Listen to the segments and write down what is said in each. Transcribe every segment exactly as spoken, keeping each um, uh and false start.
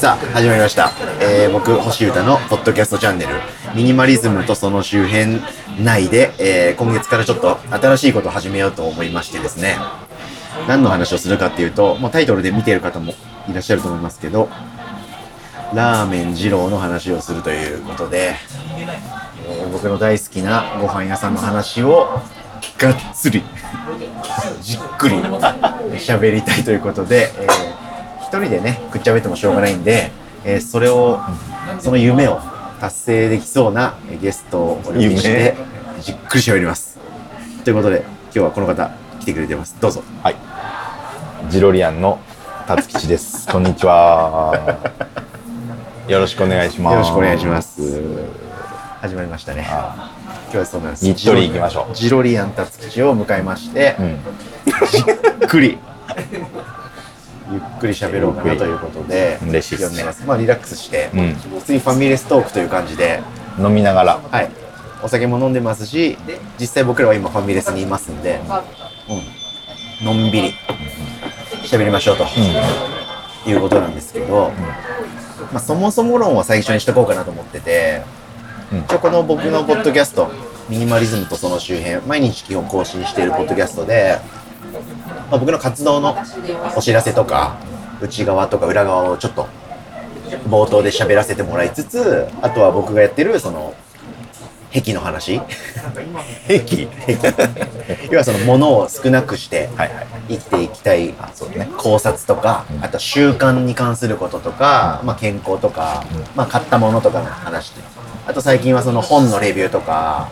さあ始まりました、えー、僕星歌のポッドキャストチャンネルミニマリズムとその周辺内で、えー、今月からちょっと新しいことを始めようと思いましてですね、何の話をするかっていうと、まあ、タイトルで見ている方もいらっしゃると思いますけど、ラーメン二郎の話をするということで、えー、僕の大好きなご飯屋さんの話をがっつりじっくり喋りたいということで、えー一人でね、くっちゃべってもしょうがないんで、えー、それを、その夢を達成できそうなゲストをお呼びして、じっくり喋ります。ということで、今日はこの方、来てくれてます。どうぞ。はい。ジロリアンの辰吉です。こんにちは。よろしくお願いします。よろしくお願いします。始まりましたね。今日はそうなんです。日取り行きましょう。ジロリアン辰吉を迎えまして、うん、じっくり。ゆっくり喋ろうかなということで、嬉しいです。まあリラックスして、うん、普通にファミレストークという感じで飲みながら、はい、お酒も飲んでますし、実際僕らは今ファミレスにいますんで、うん、のんびり喋りましょうと、うん、いうことなんですけど、うん、まあそもそも論は最初にしとこうかなと思ってて、うん、一応この僕のポッドキャスト、ミニマリズムとその周辺、毎日基本更新しているポッドキャストで。まあ、僕の活動のお知らせとか内側とか裏側をちょっと冒頭で喋らせてもらいつつ、あとは僕がやってるその癖の話癖要はその物を少なくして生きていきたい考察とか、あと習慣に関することとか、まあ、健康とか、まあ、買ったものとかの話と、あと最近はその本のレビューとか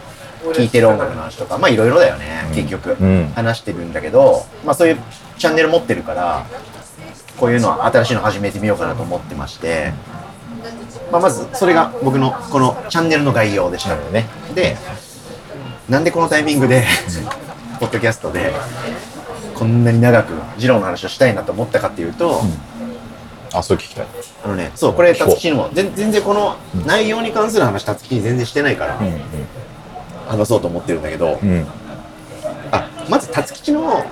聴いてる音楽の話とか、まあいろいろだよね、うん、結局、うん、話してるんだけど、まあそういうチャンネル持ってるからこういうのは新しいの始めてみようかなと思ってまして、まあ、まずそれが僕のこのチャンネルの概要でしたので、ね、でなんでこのタイミングでポッドキャストでこんなに長く二郎の話をしたいなと思ったかっていうと、うん、あ、それ聞きたい。あのね、そう、これ辰吉の全然この内容に関する話辰吉に全然してないから、うんうん、話そうと思ってるんだけど、うん、あ、まず辰吉の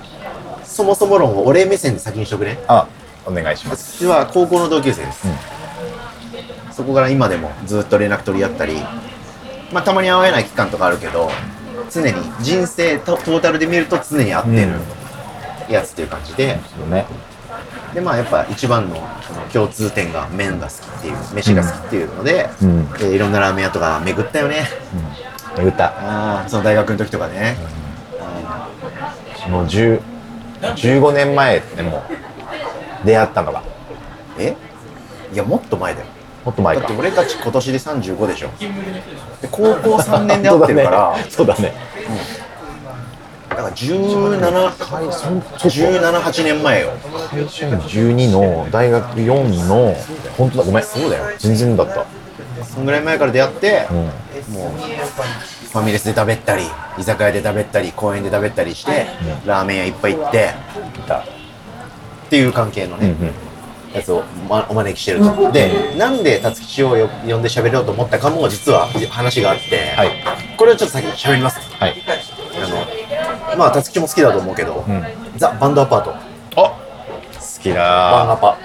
そもそも論を俺目線で先にしとくね。あ、お願いします。辰吉は高校の同級生です、うん、そこから今でもずっと連絡取り合ったり、まあ、たまに会えない期間とかあるけど、常に人生 ト, トータルで見ると常に会ってるやつという感じで、うん、でまあやっぱ一番の共通点が麺が好きっていう、飯が好きっていうので、うん、えー、いろんなラーメン屋とか巡ったよね、うん、巡った。ああ、その大学の時とかね。うん、もうじゅう、じゅうごねんまえってもう出会ったのが。え？いや、もっと前だよ。もっと前か。だって俺たち今年でさんじゅうごでしょ。で高校さんねんで会ってるから。そうだね。うん、だからじゅうなな、じゅうなな、はちねんまえよ。会社員じゅうにの大学よんの、本当だ、ごめん。そうだよ。全然だった。そんぐらい前から出会って、うん、もうファミレスで食べったり、居酒屋で食べったり、公園で食べったりして、うん、ラーメン屋いっぱい行ってっていう関係のね、うんうん、やつを、ま、お招きしてると、うん、で、なんで辰吉をよ呼んで喋ろうと思ったかも実は話があって、はい、これをちょっと先に喋ります、はい、あのまあ辰吉も好きだと思うけど、うん、ザ・バンドアパート、あ、好きだ。バンアパ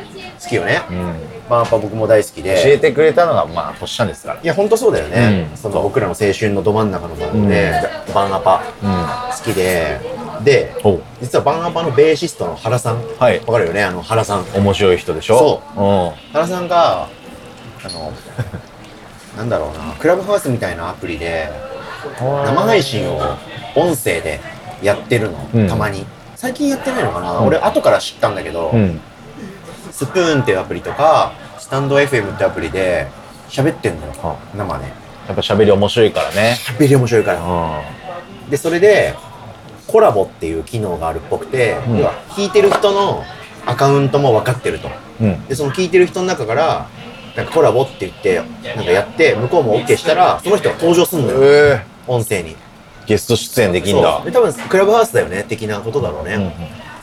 好きよね、うん、バンアパ僕も大好きで、教えてくれたのがまあ星ちゃんですから。いや、ほんとそうだよね、うん、その僕らの青春のど真ん中のもので、うん、バンアパ、うん、好きで、で実はバンアパのベーシストの原さん、はい、分かるよね、あの原さん面白い人でしょ。そう、原さんがあのなんだろうな、クラブハウスみたいなアプリで生配信を音声でやってるの、うん、たまに最近やってないのかな、うん、俺後から知ったんだけど、うん、スプーンっていうアプリとかスタンド エフエム ってアプリで喋ってんのよ、うん、生ね。やっぱ喋り面白いからね。喋り面白いから、うん、でそれでコラボっていう機能があるっぽくて、うん、要は聞いてる人のアカウントも分かってると、うん、でその聞いてる人の中からなんかコラボって言ってなんかやって、向こうも OK したらその人が登場すんのよ、えー、音声にゲスト出演できんだ。で多分クラブハウスだよね的なことだろうね、うんうん、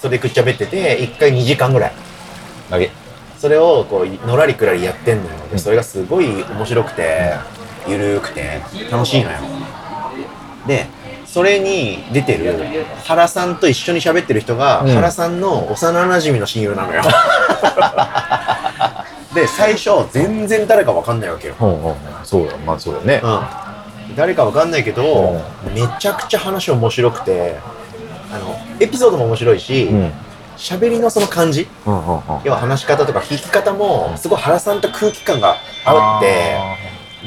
それでくっちゃべってていっかいにじかんぐらい投げ、それをこうのらりくらりやってんのよ、うん、それがすごい面白くてゆるくて楽しいのよ。でそれに出てる原さんと一緒に喋ってる人が、うん、原さんの幼なじみの親友なのよで最初全然誰か分かんないわけよ、うんうん、そうだまあそうだね、うん、誰か分かんないけど、うん、めちゃくちゃ話面白くてあのエピソードも面白いし、うん喋りのその感じ、うんうんうん、要は話し方とか弾き方もすごい原さんと空気感が合って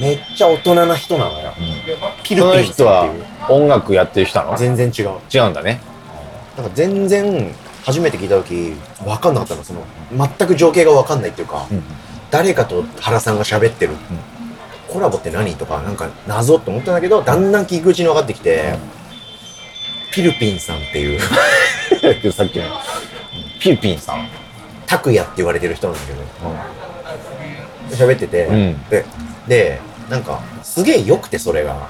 めっちゃ大人な人なのよ、うん、キルピンさんっていう。その人は音楽やってる人なの？全然違う違うんだね。なんか全然初めて聞いた時分かんなかったの、その全く情景が分かんないっていうか、うん、誰かと原さんが喋ってる、うん、コラボって何とかなんか謎って思ったんだけどだんだん聞き口に分かってきて、うん、キルピンさんっていうさっきのピルピンさんタクヤって言われてる人なんだけど喋、うん、ってて、うん、で, でなんかすげえよくてそれが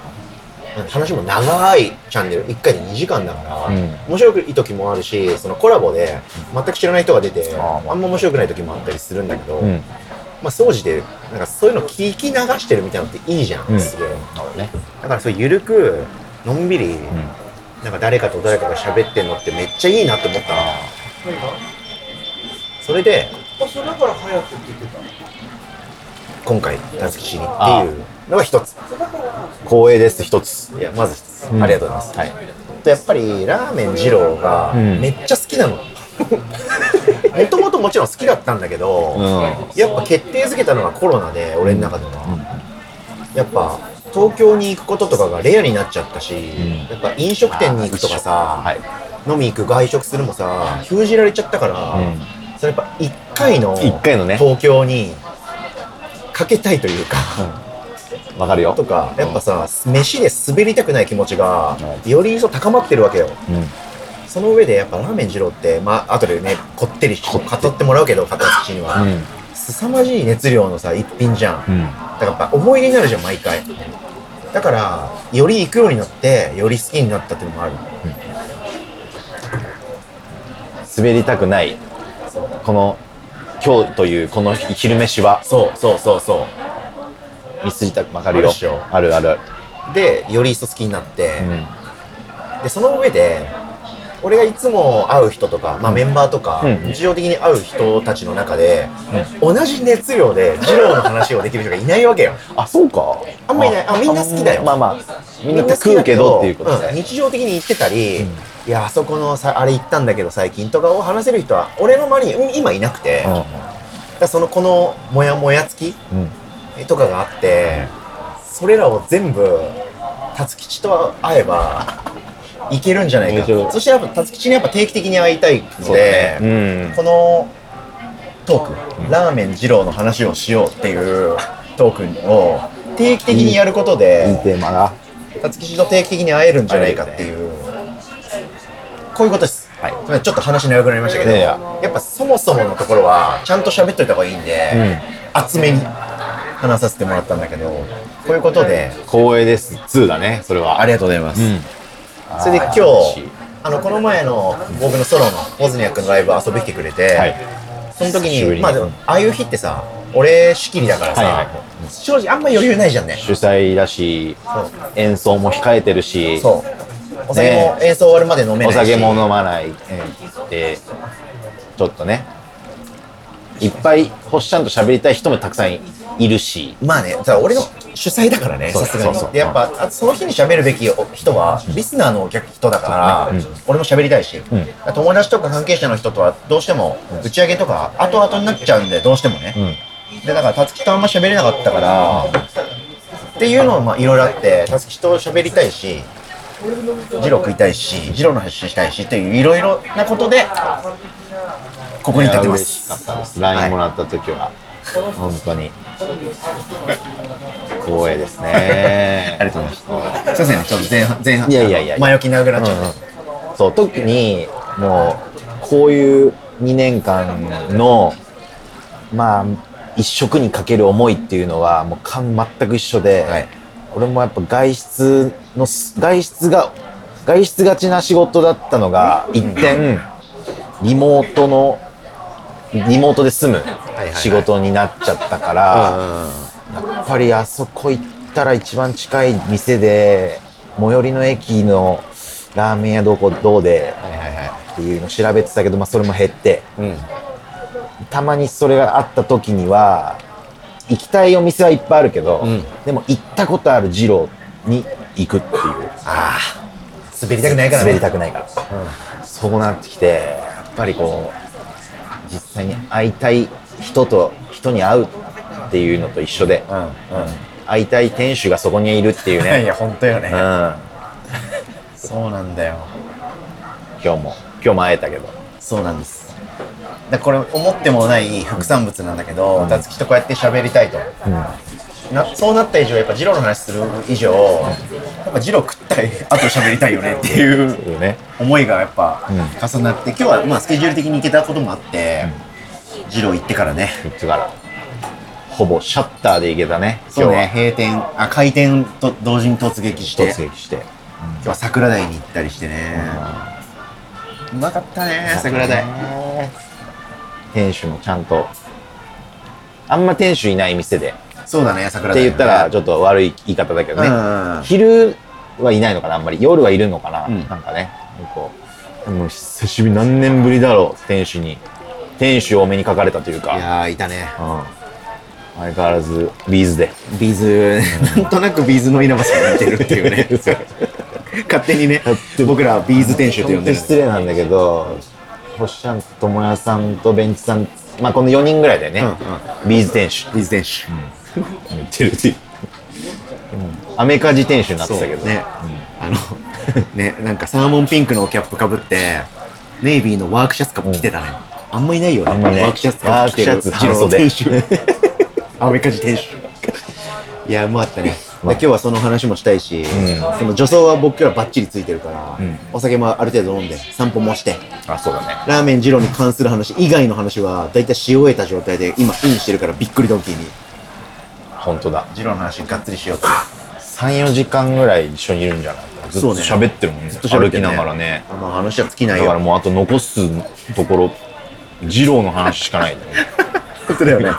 話も長いチャンネルいっかいでにじかんだから、うん、面白い時もあるしそのコラボで全く知らない人が出て あ, あんま面白くない時もあったりするんだけど、うん、まあ総じてなんかそういうの聞き流してるみたいなのっていいじゃん、うん、すげえ、ね、だからそうゆるくのんびり、うん、なんか誰かと誰かが喋ってんのってめっちゃいいなって思ったな。それで今回たつきしにっていうのが一つ光栄です。一ついやまず一つ、うん、ありがとうございます、はい、やっぱりラーメン二郎がめっちゃ好きなのもともともちろん好きだったんだけど、うん、やっぱ決定づけたのがコロナで俺の中では、うん、やっぱ東京に行くこととかがレアになっちゃったし、うん、やっぱ飲食店に行くとかさ飲み行く外食するもさ封じられちゃったから、うん、それやっぱいっかいの東京にかけたいというかわ、うん、かるよとかやっぱさ、うん、飯で滑りたくない気持ちがより一層高まってるわけよ、うん、その上でやっぱラーメン二郎ってまあ後でねこってりして語ってもらうけど片口には、うん、凄まじい熱量のさ一品じゃん、うん、だからやっぱ思い出になるじゃん毎回だからより行くようになってより好きになったっていうのもある、うん滑りたくないこの今日というこの昼飯はそうそうそうそう見過ぎたく分かるよあるあるでより一層好きになって、うん、でその上で俺がいつも会う人とか、まあ、メンバーとか、うん、日常的に会う人たちの中で、うん、同じ熱量で二郎の話をできる人がいないわけよあそうかあんまいないあみんな好きだよまあまあみんな食うけどっていうことね、うん、日常的に行ってたり、うんいやあそこのさあれ行ったんだけど最近とかを話せる人は俺の周りに今いなくて、うん、だからそのこのモヤモヤつき、うん、とかがあってそれらを全部辰吉と会えばいけるんじゃないかそしてやっぱ辰吉にやっぱ定期的に会いたいので、ねうん、このトーク、うん、ラーメン二郎の話をしようっていうトークを定期的にやることでいいテーマだ辰吉と定期的に会えるんじゃないかっていうこういうことです、はい、ちょっと話長くなりましたけど、ね、や, やっぱそもそものところはちゃんと喋っといた方がいいんで、うん、厚めに話させてもらったんだけどこういうことで光栄ですにだねそれはありがとうございます、うん、それで今日あのこの前の僕のソロのボズニャックのライブ遊びに来てくれて、はい、その時にまあでもああいう日ってさ俺仕切りだからさ、はいはい、正直あんま余裕ないじゃんね主催だし演奏も控えてるしそうお酒も演奏終わるまで飲めないし、ね、お酒も飲まないで、ちょっとねいっぱい星ちゃんと喋りたい人もたくさんいるしまあね、ただ俺の主催だからねさすがにでやっぱその日に喋るべき人はリスナーの人だから、ねうん、俺も喋りたいし、うん、友達とか関係者の人とはどうしても打ち上げとか後々になっちゃうんでどうしてもね、うん、でだからたつきとあんま喋れなかったからっていうのもいろいろあってたつきと喋りたいし二郎食いたいし、二郎の話したいしといういろいろなことでここに立ってます。嬉しかったです。ライン、はい、もらった時は本当に光栄ですね。ありがとうございます。すいません、ちょっと前半前半いやいやいや前置き長くなっちゃった、うんうん。そう特にもうこういうにねんかんのまあ一食にかける思いっていうのはもう感全く一緒で。はい俺もやっぱ外出の外出が外出がちな仕事だったのが一点リモートのリモートで済む仕事になっちゃったから、はいはいはい、やっぱりあそこ行ったら一番近い店で最寄りの駅のラーメン屋どこどうで、はいはいはい、っていうのを調べてたけど、まあ、それも減って、うん、たまにそれがあった時には行きたいお店はいっぱいあるけど、うん、でも行ったことある二郎に行くっていう、ああ滑りたくないから、ね、滑りたくないから、うん、そうなってきて、やっぱりこう実際に会いたい人と人に会うっていうのと一緒で、うんうん、会いたい店主がそこにいるっていうねいや本当よね、うん、そうなんだよ。今日も今日も会えたけど、そうなんです。だこれ思ってもない副産物なんだけど、たつきとこうやって喋りたいと、うん、なそうなった以上、やっぱジローの話する以上、やっぱジロー食ったりあと喋りたいよねっていう思いがやっぱ重なって、今日はまあスケジュール的に行けたこともあって、うん、ジロー行ってからね、行ってからほぼシャッターで行けたね。そうね、閉店あ開店と同時に突撃して突撃して、うん、今日は桜台に行ったりしてね、うん、うまかったね桜台。店主もちゃんとあんま店主いない店で、そうだね、桜台って言ったらちょっと悪い言い方だけどね、うん、昼はいないのかな、あんまり夜はいるのかな、うん、なんかね、こうもう久しぶり、何年ぶりだろう、店主に店主をお目にかかれたというか、いやーいたね、うん、相変わらずビーズでビーズなんとなくビーズの稲葉さんが似てるっていうね勝手にね僕らビーズ店主と呼んでるんで、失礼なんだけど、星ちゃんと友也さんとベンチさん、まあこのよにんぐらいだよね、うんうん、ビーズ店主ビーズ店主、うん、言ってるってアメカジ店主になってたけどね、うん、あのね、なんかサーモンピンクのキャップかぶってネイビーのワークシャツかも着てたね、うん、あんまいないよね、あんまね、ワークシャツかぶってるジロー店主アメカジ店主いやうまかったね、まあ、今日はその話もしたいし、うん、その助走は僕らバッチリついてるから、うん、お酒もある程度飲んで散歩もして、あそうだね、ラーメン二郎に関する話以外の話はだいたいし終えた状態で今インしてるから、びっくりドンキーに本当だ二郎の話がっつりしようと さん,よ 時間ぐらい一緒にいるんじゃないか、ずっと喋ってるもん ね, ねずっと喋って、ね、歩きながらね、まあ、話は尽きないよ、だからもうあと残すところ二郎の話しかない本当だよね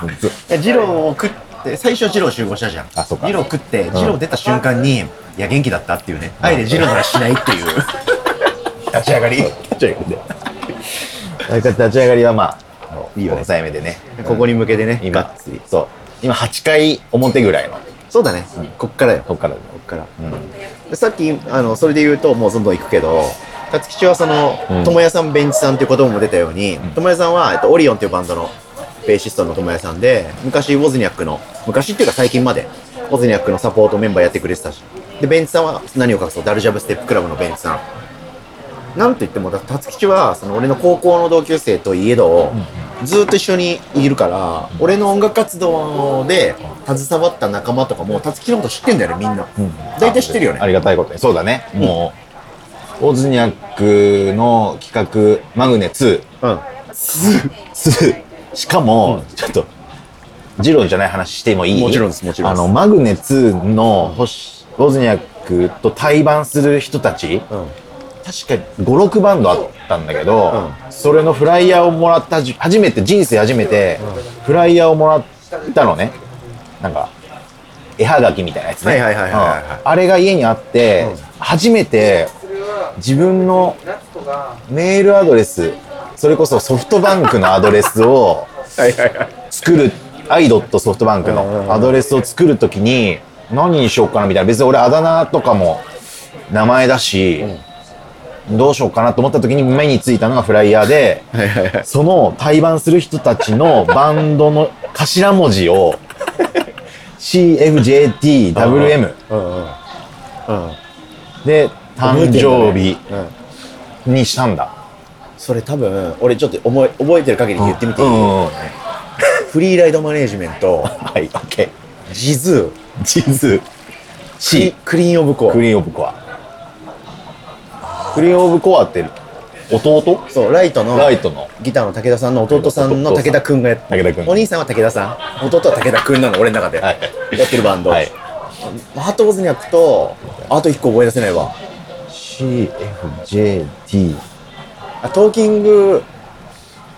二郎を食って最初、ジロー集合したじゃん。あ、そうか。ジロー食って、ジロー出た瞬間に、うん、いや、元気だったっていうね。あえてジローならしないっていう。立ち上がり。立ち上がりで。立ち上がりはまあ、あのいいよ、ね、抑えめでね、うん。ここに向けてね、今、ガッツリ。そう。今、はちかい表ぐらいの。そうだね。うん、こっからよ。こっからだよ。こっから。うん、でさっき、あの、それで言うと、もうどんどん行くけど、たつ吉はその、ともやさん、ベンチさんっていう言葉も出たように、ともやさんは、えっと、オリオンっていうバンドの、ベーシストの友也さんで、昔ウォズニャックの、昔っていうか最近までウォズニャックのサポートメンバーやってくれてたし、でベンチさんは何を隠そうダルジャブステップクラブのベンチさん、なんといってもたつ吉はその俺の高校の同級生といえどずっと一緒にいるから、俺の音楽活動で携わった仲間とかもたつ吉のこと知ってんだよね、みんな、うん、大体知ってるよね、ありがたいことに。そうだね、もう、うん、ウォズニャックの企画マグネツー、うん、ツーしかも、うん、ちょっとジローじゃない話してもいい？もちろんです、もちろんです。あのマグネツーの星ウォズニャックと対バンする人たち、うん、確かご、ろくバンドあったんだけど、うん、それのフライヤーをもらった初めて、人生初めてフライヤーをもらったのね、なんか絵はがきみたいなやつね、あれが家にあって、うん、初めて自分のメールアドレス、それこそソフトバンクのアドレスを作るアイドットソフトバンクのアドレスを作るときに何にしようかなみたいな、別に俺あだ名とかも名前だしどうしようかなと思ったときに目についたのがフライヤーで、その対バンする人たちのバンドの頭文字を シーエフジェーティーダブリューエム で誕生日にしたんだ。それ多分俺ちょっと覚え、覚えてる限り言ってみていい？うんうん、フリーライドマネージメント、はい、オッケー、ジズー、ジズー、シクリーンオブコア、クリーンオブコア、クリーンオブコアって弟？そう、ライトの、ライトのギターの武田さんの弟さんの武田くんがやって、武田くん、お兄さんは武田さん、弟は武田くんなの、俺の中で、はい、やってるバンド、はい、ハートウォズニャックと、あと一個覚え出せないわ、シーエフジェーティー、あ、トーキング、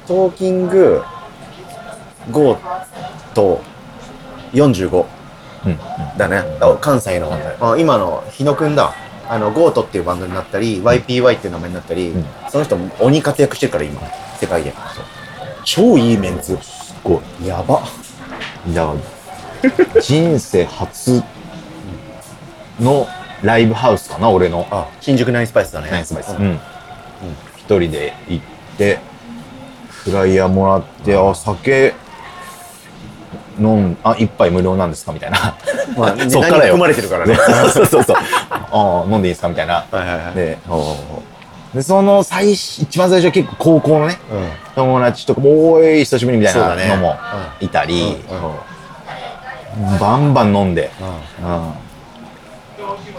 トーキングごとよんじゅうご、うん、だね、うん、関西の、うん、今の日野くんだ、あのゴートっていうバンドになったり、うん、ワイピーワイ っていう名前になったり、うん、その人も鬼活躍してるから今世界で、超いいメンツ。すごい。やば。だから人生初のライブハウスかな、俺の。あ、新宿ナインスパイスだね。ナインスパイス。うん。一、うん、人で行って、フライヤーもらって、あ、酒飲ん、あ、一杯無料なんですかみたいな。まあ、そっからよ。含まれてるからね。そうそうそう。あ、飲んでいいですかみたいな。はいはいはい。で、でその最一番最初は結構高校のね、うん、友達とかもおーい久しぶりみたいなのもいたり、ねうんうん、バンバン飲んで、うんうん、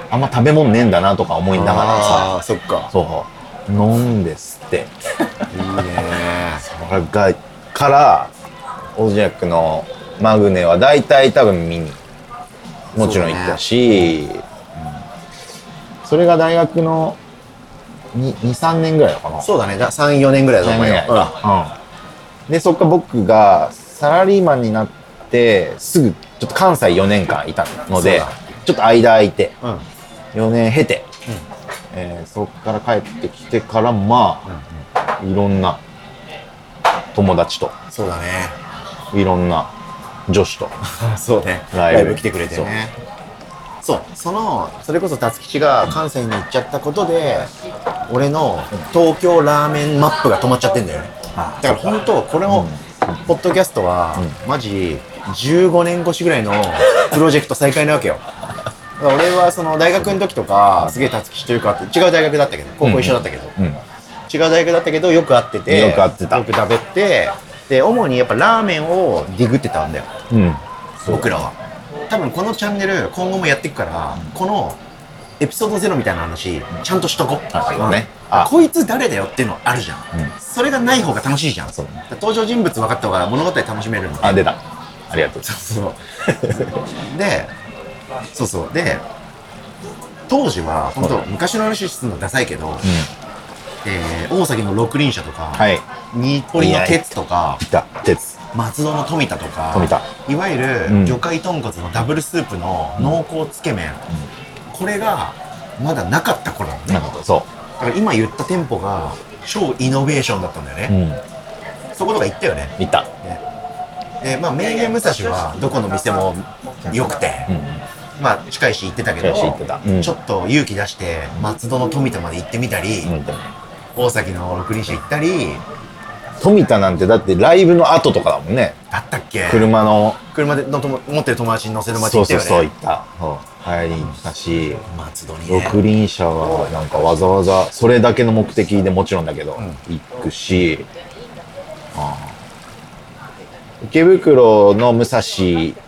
あんま食べ物ねえんだなとか思いながらさ、あそっかそう飲んで吸っていいねそれがからオジャックのマグネは大体多分見にもちろん行ったし、 そうね、うん、それが大学のに、さんねんぐらいだかな。そうだね、さん、よねんぐらいだと思うよ、うんうん、で、そっから僕がサラリーマンになってすぐちょっと関西よねんかんいたのでちょっと間空いて、うん、よねん経て、うんえー、そっから帰ってきてからまあ、うんうん、いろんな友達とそうだねいろんな女子とそうねライブ来てくれてねそう、その、それこそ辰吉が関西に行っちゃったことで俺の東京ラーメンマップが止まっちゃってんだよね。だから本当これをポッドキャストはマジじゅうごねんごしぐらいのプロジェクト再開なわけよ。だから俺はその大学の時とかすげえ辰吉というか違う大学だったけど高校一緒だったけど、うんうん、違う大学だったけどよく会っててよく会ってたよく食べてで主にやっぱラーメンをディグってたんだよ、うん、僕らは。多分このチャンネル今後もやっていくから、うん、このエピソードゼロみたいな話、うん、ちゃんとしとこう、うんね、あこいつ誰だよっていうのあるじゃん、うん、それがない方が楽しいじゃん、そうね、登場人物分かった方が物語楽しめるのであ、出たありがとうそうそうで、そうそうで当時は本当昔の話するのダサいけど、うんえー、大崎の六輪車とか、はい、日暮里の鉄とかいた鉄松戸の富田とか富田いわゆる魚介豚骨のダブルスープの濃厚つけ麺、うん、これがまだなかった頃だね。なるほどそうだから今言った店舗が超イノベーションだったんだよね、うん、そことか行ったよね行った、ね、でまあ名言武蔵はどこの店も良くて、うん、まあ近いし行ってたけど行ってた、うん、ちょっと勇気出して松戸の富田まで行ってみたり、うん、大崎の六輪車行ったり富田なんてだってライブの後とかだもんね。だったっけ車の車でのとも持ってる友達に乗せる街行ったよね。そうそうそう行った帰りに来たし松戸にね六輪車はなんかわざわざそれだけの目的でもちろんだけど、うん、行くしあ池袋の武蔵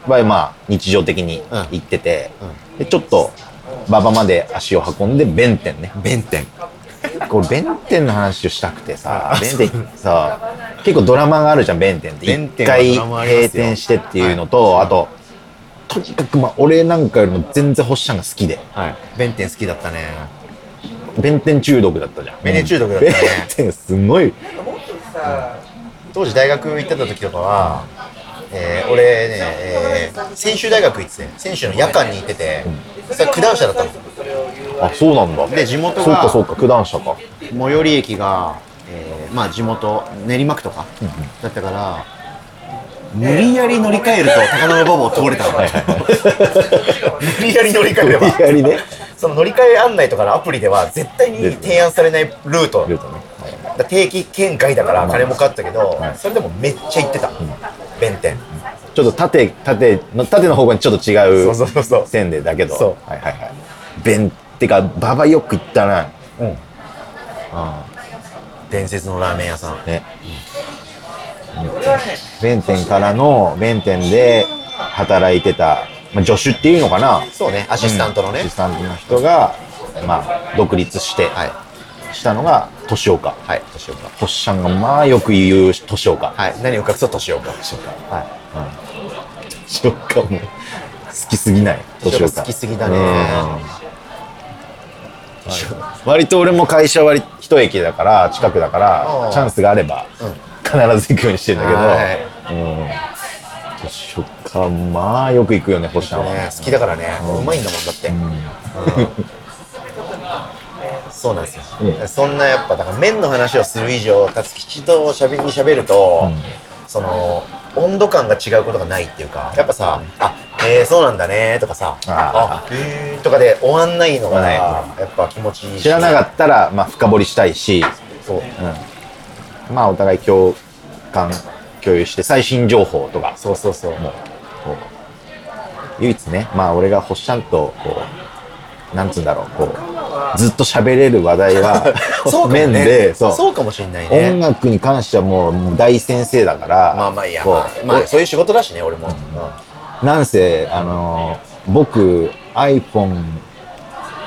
はまあ日常的に行ってて、うんうん、でちょっと馬場まで足を運んで弁天ね弁天これ弁天の話をしたくてさ弁天さ結構ドラマがあるじゃん弁天っていっかい閉店してっていうのと、はい、あととにかくまあ俺なんかよりも全然星ちゃんが好きで、はい、弁天好きだったね弁天中毒だったじゃん弁天中毒だったね弁天すごい、うん、当時大学行ってた時とかは、えー、俺ね、えー、専修大学行ってて専修の夜間に行ってて、うん、それ九段下だったのあ、そうなんだ。で、地元がそうかそうか、九段下か。最寄り駅が、えー、まあ地元練馬区とか、うんうん、だったから無理やり乗り換えると高輪馬場を通れたの。はいはい、無理やり乗り換えれば。無理やりね。その乗り換え案内とかのアプリでは絶対に提案されないルート。ルートね。だ定期券外だから金もかかったけど、はい、それでもめっちゃ行ってた。うん、弁天。ちょっと縦縦の縦の方向にちょっと違う。そうそうそうそう。線でだけど。そう。はいはいはい。弁てかババよく行ったな、うん、ああ伝説のラーメン屋さんね、うん、弁天からの弁天で働いてた、まあ、助手っていうのかなそうねアシスタントのね、うん、アシスタントの人が、まあ、独立して、はい、したのが年岡はい年岡ほっしゃんがまあよく言う年岡はい何を隠そう年岡年岡はい、うん、年岡も好きすぎない年岡好きすぎだね割と俺も会社は一駅だから近くだからチャンスがあれば必ず行くようにしてるんだけど、はい、うん年岡まあよく行くよね星ちゃんは、ね、好きだからねうまいんだもんだって、うんうん、そうなんですよ、うん、そんなやっぱだから麺の話をする以上辰吉としゃべりにしゃべると、うん、その温度感が違うことがないっていうかやっぱさ、うん、あえー、そうなんだねとかさああへーとかで終わんないのがねやっぱ気持ちいいし知らなかったら、まあ、深掘りしたいしそう、うん、まあお互い共感共有して最新情報とかそうそうそうもう唯一ねまあ俺がほっしゃんとこうなんつうんだろうこうずっと喋れる話題はそう、ね、面でそうそうかもしんないね音楽に関してはもう、もう大先生だからまあまあいいや、まあまあ、そういう仕事だしね俺も、うん、なんせあのー、僕 iPhone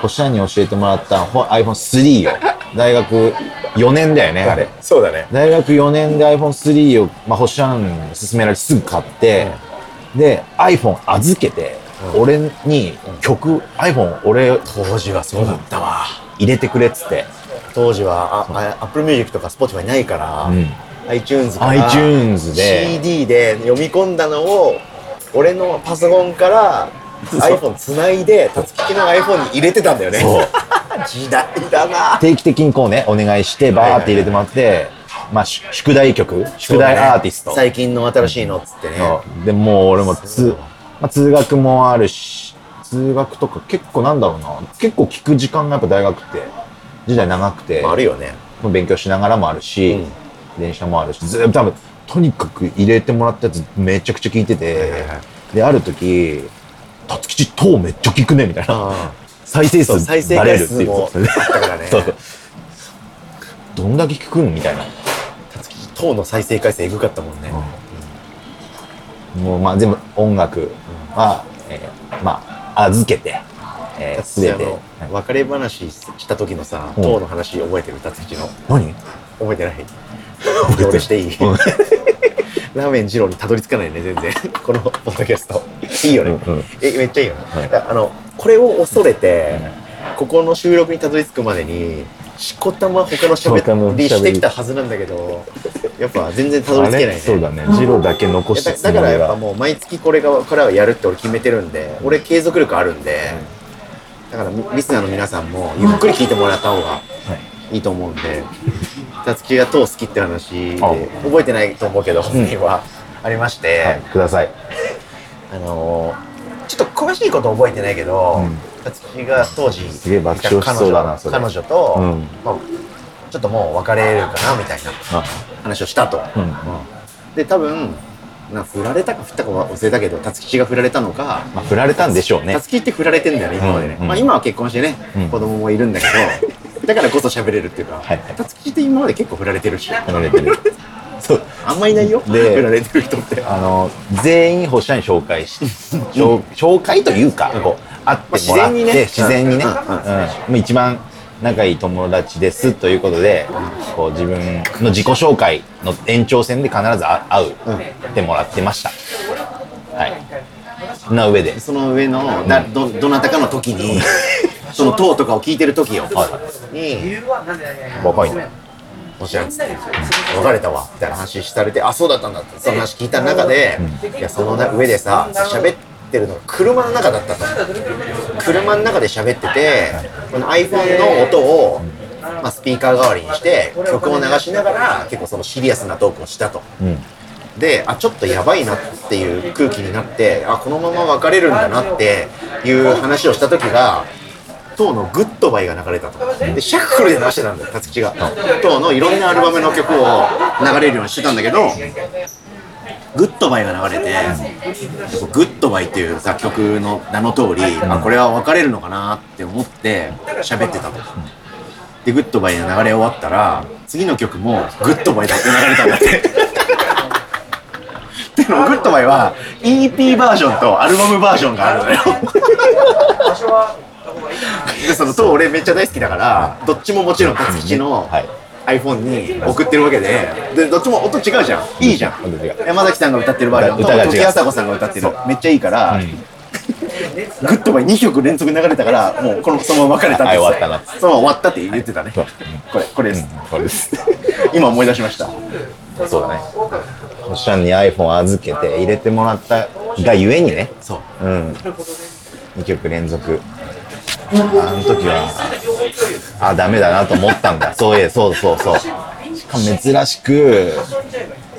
ほっしゃんに教えてもらった アイフォンスリー よ大学よねんだよねあれそうだね大学よねんで アイフォンスリー を、まあ、ほっしゃんに勧められてすぐ買って、うんで iPhone 預けて、うん、俺に曲、うん、iPhone 俺当時はそうだったわ入れてくれっつって当時はああ Apple Music とか Spotify ないから、うん、iTunes から iTunes で シーディー で読み込んだのを俺のパソコンから iPhone つないで辰吉の iPhone に入れてたんだよねそう時代だな定期的にこうねお願いしてバーって入れてもらって、はいはいはいまあ、宿題曲、宿題アーティスト、ね、最近の新しいのっつってねでもう俺もつ、まあ、通学もあるし通学とか結構なんだろうな結構聞く時間がやっぱ大学って時代長くて、まあ、あるよね勉強しながらもあるし、うん、電車もあるしずっと多分とにかく入れてもらったやつめちゃくちゃ聞いてて、はいはいはい、である時辰吉とめっちゃ聞くねみたいな再生数バレるっていうそう再生回数もあったからねそうどんだけ聞くんみたいな当の再生回数エグかったもんね、うんうん、もうまあ全部音楽は、うんえー、まあ預けて、えー、全て別れ話した時のさ当、うん、の話覚えてる辰吉の何覚えてない覚えてるしていい、うん、ラーメン二郎にたどり着かないね全然このポッドキャストいいよね、うんうん、えめっちゃいいよね、はい、あのこれを恐れて、うん、ここの収録にたどり着くまでにしこたま他のしゃべりしてきたはずなんだけどやっぱ全然たどり着けないねそうだねジロだけ残してだからやっぱもう毎月これからはやるって俺決めてるんで俺継続力あるんでだからリスナーの皆さんもゆっくり聞いてもらった方がいいと思うんで辰吉がトー好きって話で覚えてないと思うけど本人はありまして、はい、くださいあのちょっと詳しいこと覚えてないけど、うん辰吉が当時すげえ爆笑しそうだなそれ彼女と、うんまあ、ちょっともう別れるかなみたいな話をしたと、うんうん、で多分なんか振られたか振ったか忘れたけど辰吉が振られたのか、まあ、振られたんでしょうね辰吉って振られてんだよね今までね、うんうんまあ、今は結婚してね、うん、子供もいるんだけどだからこそ喋れるっていうか辰吉って今まで結構振られてるし振られてるそうあんまいないよで振られてる人ってあの全員保護者に紹介し紹, 紹介というか、うん、こう会ってもらって、まあ、自然にね一番仲いい友達ですということでこう自分の自己紹介の延長線で必ず会う、うん、ってもらってました、はい、その上でその上の、うん、ど, どなたかの時にその塔とかを聞いてる時よに若いねもしあんつって別れたわみたいな話されてあそうだったんだってその話聞いた中で、うん、いやその上でさ喋ってってるのが車の中だったと車の中で喋っててこの iPhone の音を、まあ、スピーカー代わりにして曲を流しながら結構そのシリアスなトークをしたと、うん、であちょっとやばいなっていう空気になってあこのまま別れるんだなっていう話をした時がトーのグッドバイが流れたとでシャッフルで流してたんだよ辰吉がトーのいろんなアルバムの曲を流れるようにしてたんだけどグッドバイが流れて、うん、グッドバイっていうさ曲の名の通り、うん、あこれは別れるのかなって思って喋ってたの、うん、でグッドバイの流れ終わったら次の曲もグッドバイだって流れたんだってでもグッドバイは イーピー バージョンとアルバムバージョンがあるのよでそのと俺めっちゃ大好きだからどっちももちろん辰吉の、はいiPhone に送ってるわけで、でどっちも音違うじゃん、いいじゃん。山崎さんが歌ってるバージョンと時矢さ子さんが歌ってる、めっちゃいいから、うん、グッドバイにきょく連続流れたから、もうこのそのまま別れたって、終わったなそのまま終わったって言ってたね。これこれです。これです。今思い出しました。そうだね。ほっしゃんに iPhone 預けて入れてもらったがゆえにね。そう。うん。にきょく連続。あの時は。あ、ダメだなと思ったんだ。そういえ、そうそうそう。しかも珍しく、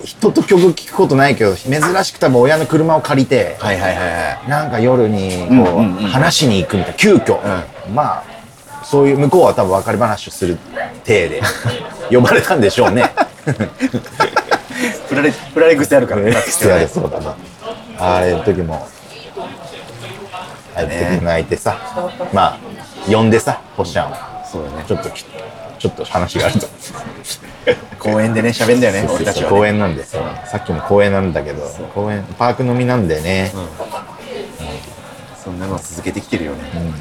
人と曲聴くことないけど、珍しく多分親の車を借りて、はいはいはい、なんか夜にこう、うんうんうん、話しに行くみたいな、急遽、うん、まあ、そういう向こうは多分別れ話をする体で呼ばれたんでしょうね。振られ、振られ癖あるからね。癖ありそうだな。あれの時も、あれの時も泣いてさ、まあ呼んでさ、ほっしゃんを、そうだね、ちょっときちょっと話があると。公園でね、喋んだよね、そうそうそう、俺たちは、ね、公園なんでさ、さっきも公園なんだけど、公園パーク飲みなんでね、うんうん、そんなの続けてきてるよね。うん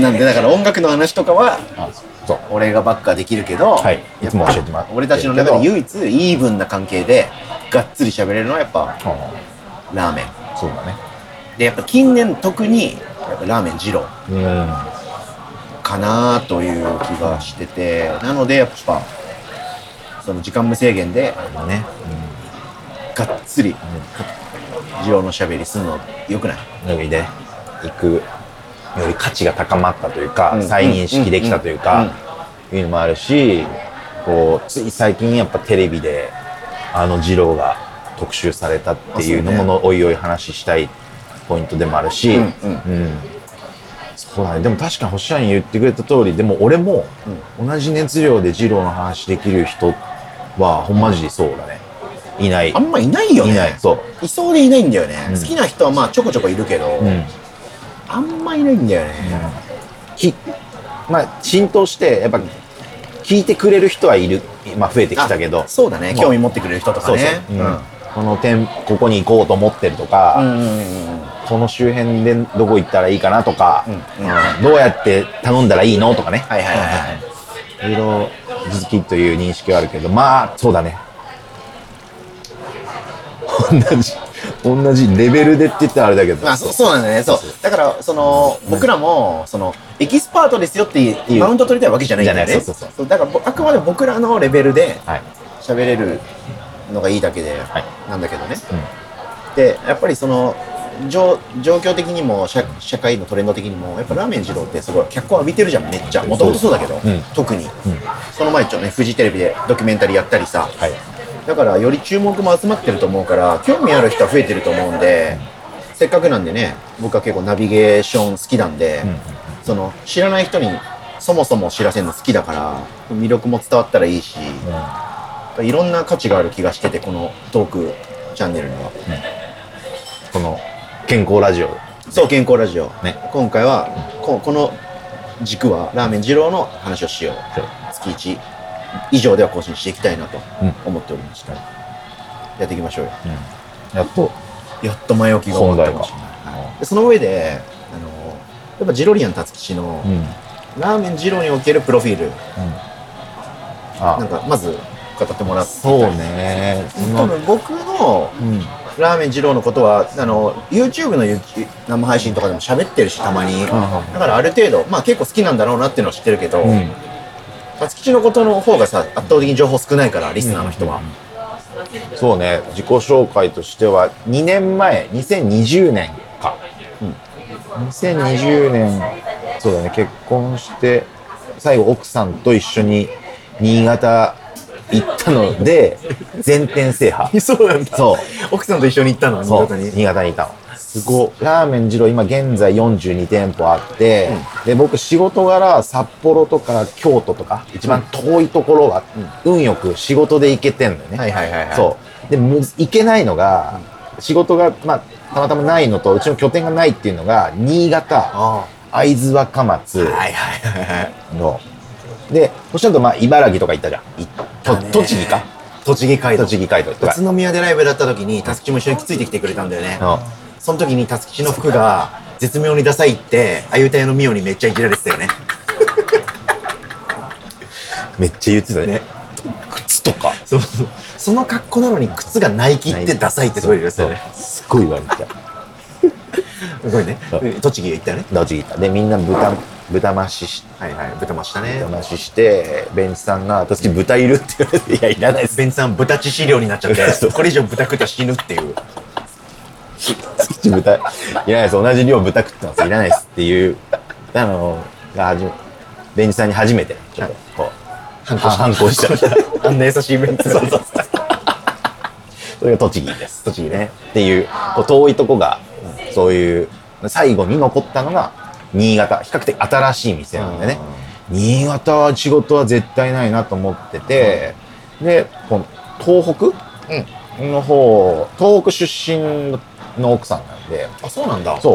なんでだから音楽の話とかは俺がばっかできるけど、はい、いつも教えてもらって俺たちの中で唯一イーブンな関係でがっつり喋れるのはやっぱラーメン。そうだね。でやっぱ近年特にラーメン二郎かなという気がしてて、なのでやっぱその時間無制限でね、がっつり二郎の喋りするの良くない？良いね。行く。より価値が高まったというか、うん、再認識できたというか、うん、いうのもあるし、こうつい最近やっぱテレビであの二郎が特集されたっていうのもの、ね、おいおい話したいポイントでもあるし、うんうんうん、そうだね。でも確かに星ちゃんに言ってくれた通り、でも俺も同じ熱量で二郎の話できる人はほんまじそうだね。いない。あんまいないよね。いない。そう。いそうでいないんだよね。うん、好きな人はまあちょこちょこいるけど。うん、あんまいないんだよね、うん、きまあ浸透してやっぱ聞いてくれる人はいる、まあ、増えてきたけど、そうだね、興味持ってくれる人とかね、そうそう、うんうん、この点ここに行こうと思ってるとか、うんうんうん、この周辺でどこ行ったらいいかなとか、うんうん、どうやって頼んだらいいのとかね、はいはいはい、いろいろ好きという認識はあるけど、まあそうだね、同じ同じレベルでって言ったらあれだけど、まあ、そう、そうなんだね、そう、だからその、うん、僕らもそのエキスパートですよっていうマウント取りたいわけじゃないんだよね、そうそうそう、だからあくまで僕らのレベルで喋れるのがいいだけで、はい、なんだけどね、うん、でやっぱりその状況的にも 社, 社会のトレンド的にもやっぱラーメン二郎ってすごい脚光浴びてるじゃん、めっちゃ、もともとそうだけど、うん、特に、うん、その前ちょっとねフジテレビでドキュメンタリーやったりさ、はい、だからより注目も集まってると思うから興味ある人は増えてると思うんで、せっかくなんでね、僕は結構ナビゲーション好きなんで、うんうんうん、その知らない人にそもそも知らせるの好きだから魅力も伝わったらいいし、うん、いろんな価値がある気がしてて、このトークチャンネルには、ね、この健康ラジオ、そう健康ラジオ、ね、今回は、うん、こ, この軸はラーメン二郎の話をしよう、月いち以上では更新していきたいなと思っておりました、うん、やっていきましょうよ、うん、やっとやっと前置きが終わったかもしれない、はい、でその上であのやっぱジロリアン辰吉の、うん、ラーメン二郎におけるプロフィール、うん、あなんかまず語ってもらって、そうね、多分僕の、うん、ラーメン二郎のことはあの YouTube の生配信とかでも喋ってるし、たまに、だからある程度、まあ、結構好きなんだろうなっていうのは知ってるけど、うん、辰吉のことの方がさ圧倒的に情報少ないからリスナーの人は、うんうん、そうね、自己紹介としてはにねんまえにせんにじゅうねんか、うん、にせんにじゅうねん、そうだね、結婚して最後奥さんと一緒に新潟行ったので全店制覇そうなんだ、そう奥さんと一緒に行ったの、新潟に、新潟にいたの、すごい。ラーメン二郎今現在よんじゅうにてんぽあって、うん、で僕仕事柄札幌とか京都とか一番遠いところは、うん、運よく仕事で行けてんのよね、はいはいはいはい、そうで行けないのが、うん、仕事が、まあ、たまたまないのとうちの拠点がないっていうのが新潟、あ会津若松の、はいはいはいはい、でそしたらまあ茨城とか行ったじゃん、行った栃木か栃木街道、栃木街道とか宇都宮でライブだった時に辰吉も一緒についてきてくれたんだよね、うん、その時に辰吉の服が絶妙にダサいってあゆたやのミオにめっちゃいじられてたよねめっちゃ言ってた ね, ね靴とかそうそうその格好なのに靴がナイキってダサいってすごい言われてたね、すごい言われてたすごいね、栃木行ったよね、栃木行ったでみんな豚豚増しし、はいはい、豚増したね、豚増ししてベンチさんが辰吉豚いるって言われて、いやいらないです、ベンチさん豚致死量になっちゃってこれ以上豚食ったら死ぬっていう豚いらないです、同じ量豚食ってます、いらないですっていうあのが初めてベンジさんに初めてちょっとこう、はい、反抗しちゃったあんな優しいベンジさんそうそうそうそれが栃木です栃木ねっていう、こう遠いとこがそういう最後に残ったのが新潟、比較的新しい店なんでね、新潟は仕事は絶対ないなと思ってて、うん、でこの東北、うん、の方東北出身の奥さんなんで、あそうなんだ、そう、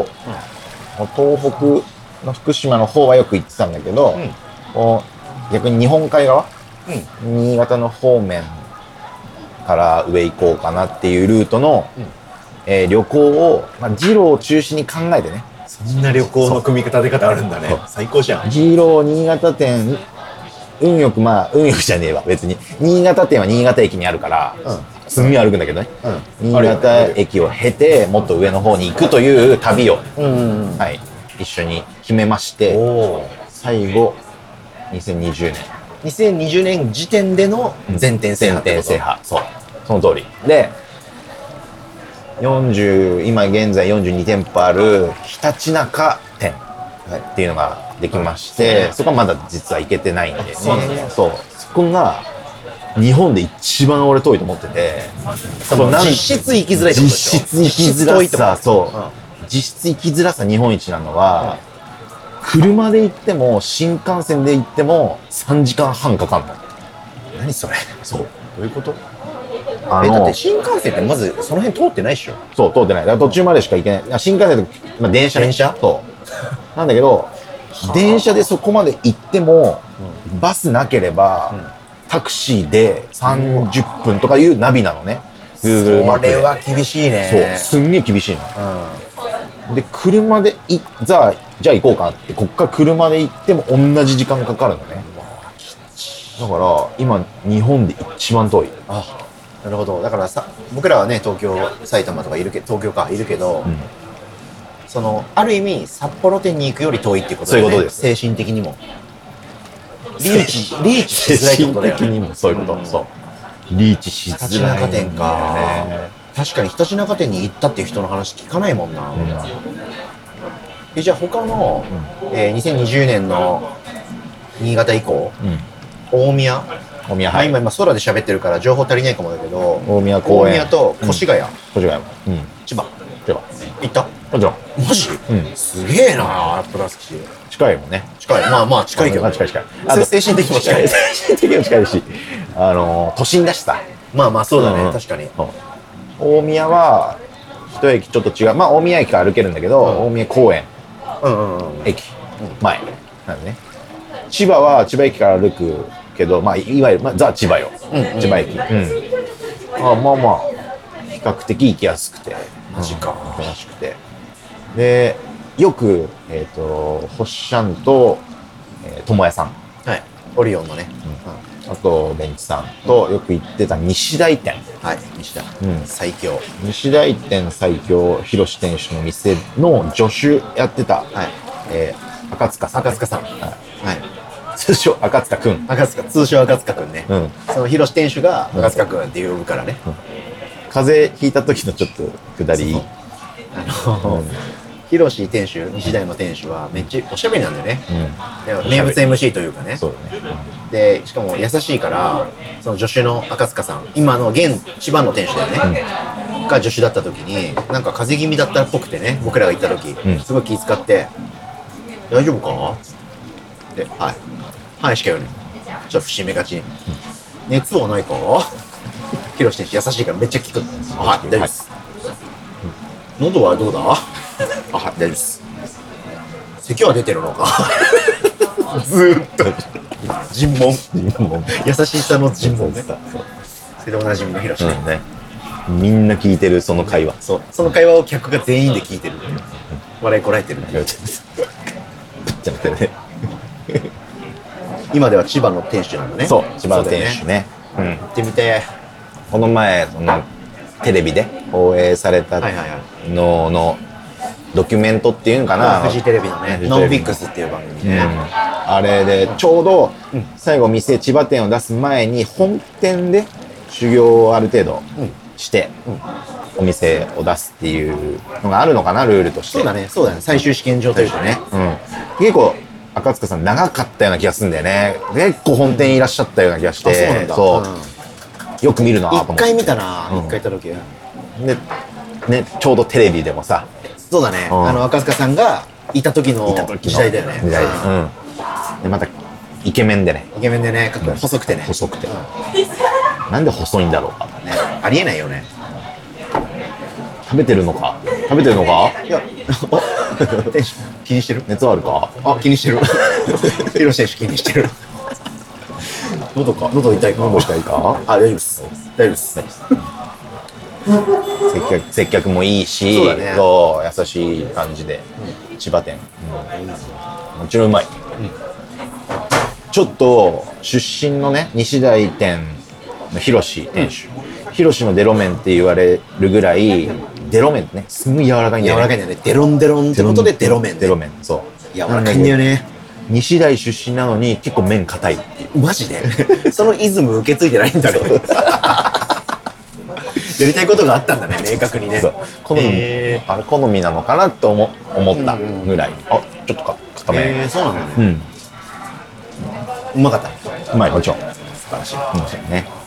うん、東北の福島の方はよく行ってたんだけど、うん、こう逆に日本海側、うん、新潟の方面から上行こうかなっていうルートの、うん、えー、旅行を、まあ、二郎を中心に考えてね。そんな旅行の組み立て方あるんだね。最高じゃん。二郎新潟店、運よく、まあ運よくじゃねえわ別に、新潟店は新潟駅にあるから、うん、すんごい歩くんだけどね、うん、新潟駅を経てもっと上の方に行くという旅を、うん、はい、一緒に決めまして、お最後にせんにじゅうねんにせんにじゅうねん時点での全店制覇ってこと。全店制覇、そう、その通りで、よんじゅう今現在よんじゅうにてんぽあるひたちなか店っていうのができまして、はい、そこはまだ実は行けてないんでね。そうね、そう、そこが日本で一番俺遠いと思ってて、実質行きづらいってことでしょ。実質行きづらさ、そう、うん、実質行きづらさ日本一なのは、うん、車で行っても新幹線で行ってもさんじかんはんかかんの。何それ。そう、どういうこと。あのえだって新幹線ってまずその辺通ってないっしょ。そう通ってない、だから途中までしか行けない、うん、新幹線と、まあ、電車、ね、電車そうなんだけど電車でそこまで行っても、うん、バスなければ、うん、タクシーでさんじゅっぷんとかいうナビなのね、うん、Google マップで。それは厳しいね。そう、すんげえ厳しいの、うん、で車でいざじゃあ行こうかって、こっから車で行っても同じ時間かかるのね。だから今日本で一番遠い。あ、なるほど。だからさ、僕らはね東京、埼玉とかいるけど、東京かいるけど、うん、そのある意味札幌店に行くより遠いってことだよね。そういうことです。精神的にもリーチリーチしづらいってことだよね。精神的にもそういうこと、うん、そうリーチしづらいんだよね。ひたちなか店か、確かにひたちなか店に行ったっていう人の話聞かないもんな、うん。じゃあ他の、うん、えー、にせんにじゅうねんの新潟以降、うん、大宮、大宮、まあ、今今空で喋ってるから情報足りないかもだけど、大宮公園、大宮と越谷、うん、越谷、うん、千葉、千葉行った？もちろん。マジ？うん、すげえなあ、プラスキー。近いもんね。近い、まあまあ近いけど、ね、近い近い。あと精神的にも近い、精神的にも近いし、あのー、都心だしさ。まあまあそうだね、うん、確かに。大宮は一駅ちょっと違う、まあ大宮駅から歩けるんだけど、うん、大宮公園。うんうんうん、駅前なんでね。千葉は千葉駅から歩くけど、まあいわゆる、まあ、ザ・千葉よ、うんうん、千葉駅、うん、あまあまあ比較的行きやすくて、マジか、うん、楽しくて、でよくえっ、ー、とホッシャンとともやさん、はい、オリオンのね、うんうん、あとベンチさんとよく行ってた西大店、はい、西大、うん、最強、西大店最強、広志店主の店の助手やってた、はい、えー、赤塚さん、赤塚さん、はい、はい、通称赤塚くん、赤塚、通称赤塚くんね、うん、その広志店主が赤塚くんって呼ぶからね、うん、風邪ひいた時のちょっと下り、あの、うん、広志店主、西大の店主はめっちゃおしゃべりなんだよね、うん、名物 エムシー というかね、そうだね、うん、でしかも優しいから、その助手の赤塚さん、今の現千葉の店主だよね、うん、が助手だった時になんか風邪気味だったっぽくてね、僕らが行った時、うん、すごい気遣って大丈夫かって、はいはいしかよね、ちょっと節目がちに、うん、熱はないか広志店主優しいからめっちゃ聞く、はい大丈夫です、はい、喉はどうだあ、はい、大丈夫です、咳は出てるのかずーっと尋問、尋問優しさの尋問ね。それでおなじみの広志ね、うん、ね、みんな聞いてるその会話、そう、その会話を客が全員で聞いてる、うん、笑いこらえてるっていうぶっちゃってるね今では千葉の店主なのね。そう、千葉の店主ね、うん、行ってみて、この前そのテレビで放映されたののドキュメントっていうのかな、フジテレビのね、ノンフィックスっていう番組ね、うん、あれでちょうど最後店、千葉店を出す前に本店で修行をある程度してお店を出すっていうのがあるのかな、ルールとして。そうだね、そうだね、最終試験場というかね、うん、結構赤塚さん長かったような気がするんだよね。結構本店いらっしゃったような気がして、うん、そうなんだ、そう、うん、よく見るなと思っていっかい見たな、うん、いっかい行った時で、ね、ちょうどテレビでもさ、そうだね、うん、あの赤塚さんがいた時の時代だよね、時代、うんうん、でまたイケメンでねイケメンでね、細くてね細くて、うん、なんで細いんだろうか、ね、ありえないよね。食べてるのか食べてるのかいや気にしてる、熱あるか、あ、気にしてるヒロシ選手気にしてる喉か、喉痛いか、喉痛いか、あ、大丈夫です大丈夫です接客、接客もいいし、そうだね、そう優しい感じで、うん、千葉店、うん、もちろんうまい、うん、ちょっと出身のね、西大店のヒロシ店主、うん、ヒロシのデロ麺って言われるぐらい、うん、デロ麺ってね、すごい柔らかいんだよね。柔らかいんだよね。デロンデロンってことでデロ麺、ね、デロ麺、そう。柔らかいんだよね。西大出身なのに結構麺硬いっていう。マジでそのイズム受け継いでないんだね。やりたいことがあったんだね、明確にね。そう好み、えー、あれ好みなのかなと 思, 思ったぐらい。うんうん、あ、ちょっとか固め。えー、そうなんだね。うん。うまかった。うまい、もちろん。素晴らしい。面白いね。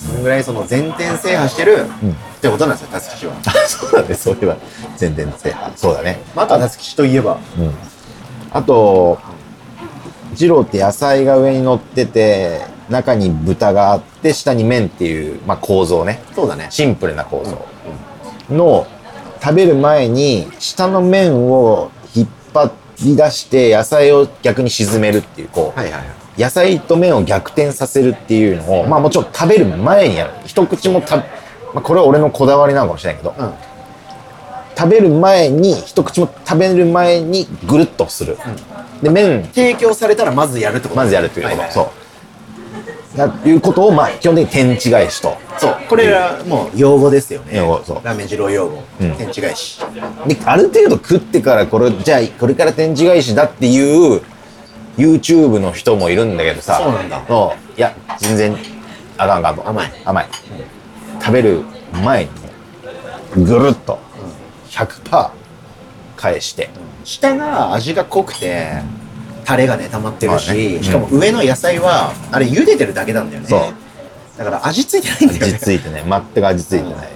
そのぐらいその全店制覇してる、うん、ってことなんですよ、たつきしは。そうだね、そういえば全店制覇、そうだね、まあ、あとはたつきしといえば、うん、あと二郎って野菜が上に乗ってて中に豚があって下に麺っていう、まあ、構造ね、そうだね、シンプルな構造、うんうん、の食べる前に下の麺を引っ張り出して野菜を逆に沈めるっていう、こう、はいはいはい、野菜と麺を逆転させるっていうのを、まあもちろん食べる前にやる。一口もた、まあ、これは俺のこだわりなのかもしれないけど、うん、食べる前に、一口も食べる前にぐるっとする。うん、で、麺。提供されたらまずやるってこと、まずやるっていうこと。はいはい、そう。だいうことを、まあ基本的に天地返しと。そう。これはもう用語ですよね。用語、そう。ラーメン二郎用語。うん、天地返し。で、ある程度食ってから、これ、じゃあこれから天地返しだっていう、YouTube の人もいるんだけどさ、そうなんだ、そういや全然あかんあかんと、甘い甘い、うん、食べる前にぐるっと ひゃくパーセント 返して、うん、下が味が濃くてタレがね溜まってるし、まあね、うん、しかも上の野菜はあれ茹でてるだけなんだよね、そうだから味ついてないんだよね、味ついてね、全く味ついてない、うん、だ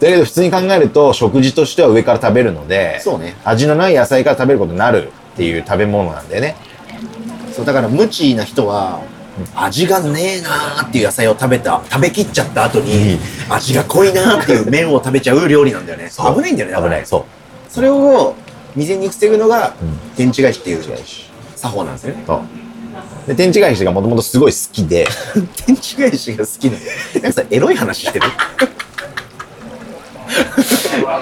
けど普通に考えると食事としては上から食べるので、そうね、味のない野菜から食べることになるっていう食べ物なんだよね。そうだから無知な人は、うん、味がねえなーっていう野菜を食べた食べきっちゃった後に、うん、味が濃いなーっていう麺を食べちゃう料理なんだよね。危ないんだよね。危ない。そう、それを未然に防ぐのが、うん、天地返しっていう作法なんですよね。で天地返しがもともとすごい好きで天地返しが好きなの。なんかさエロい話してる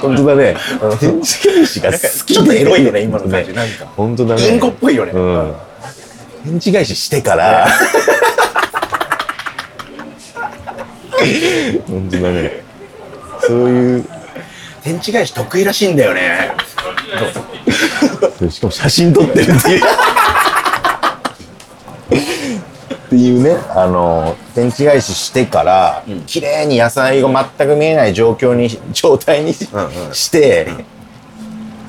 本当だね。天地返しが好き。ちょっとエロいよね今の感じ。なんか本当だね。インコっぽいよね。うん、天地返ししてから。本当だね。そういう天地返し得意らしいんだよね。しかも写真撮ってるっていうっていうね、あの天地返ししてから、うん、綺麗に野菜が全く見えない状況に状態にし、うんうん、して、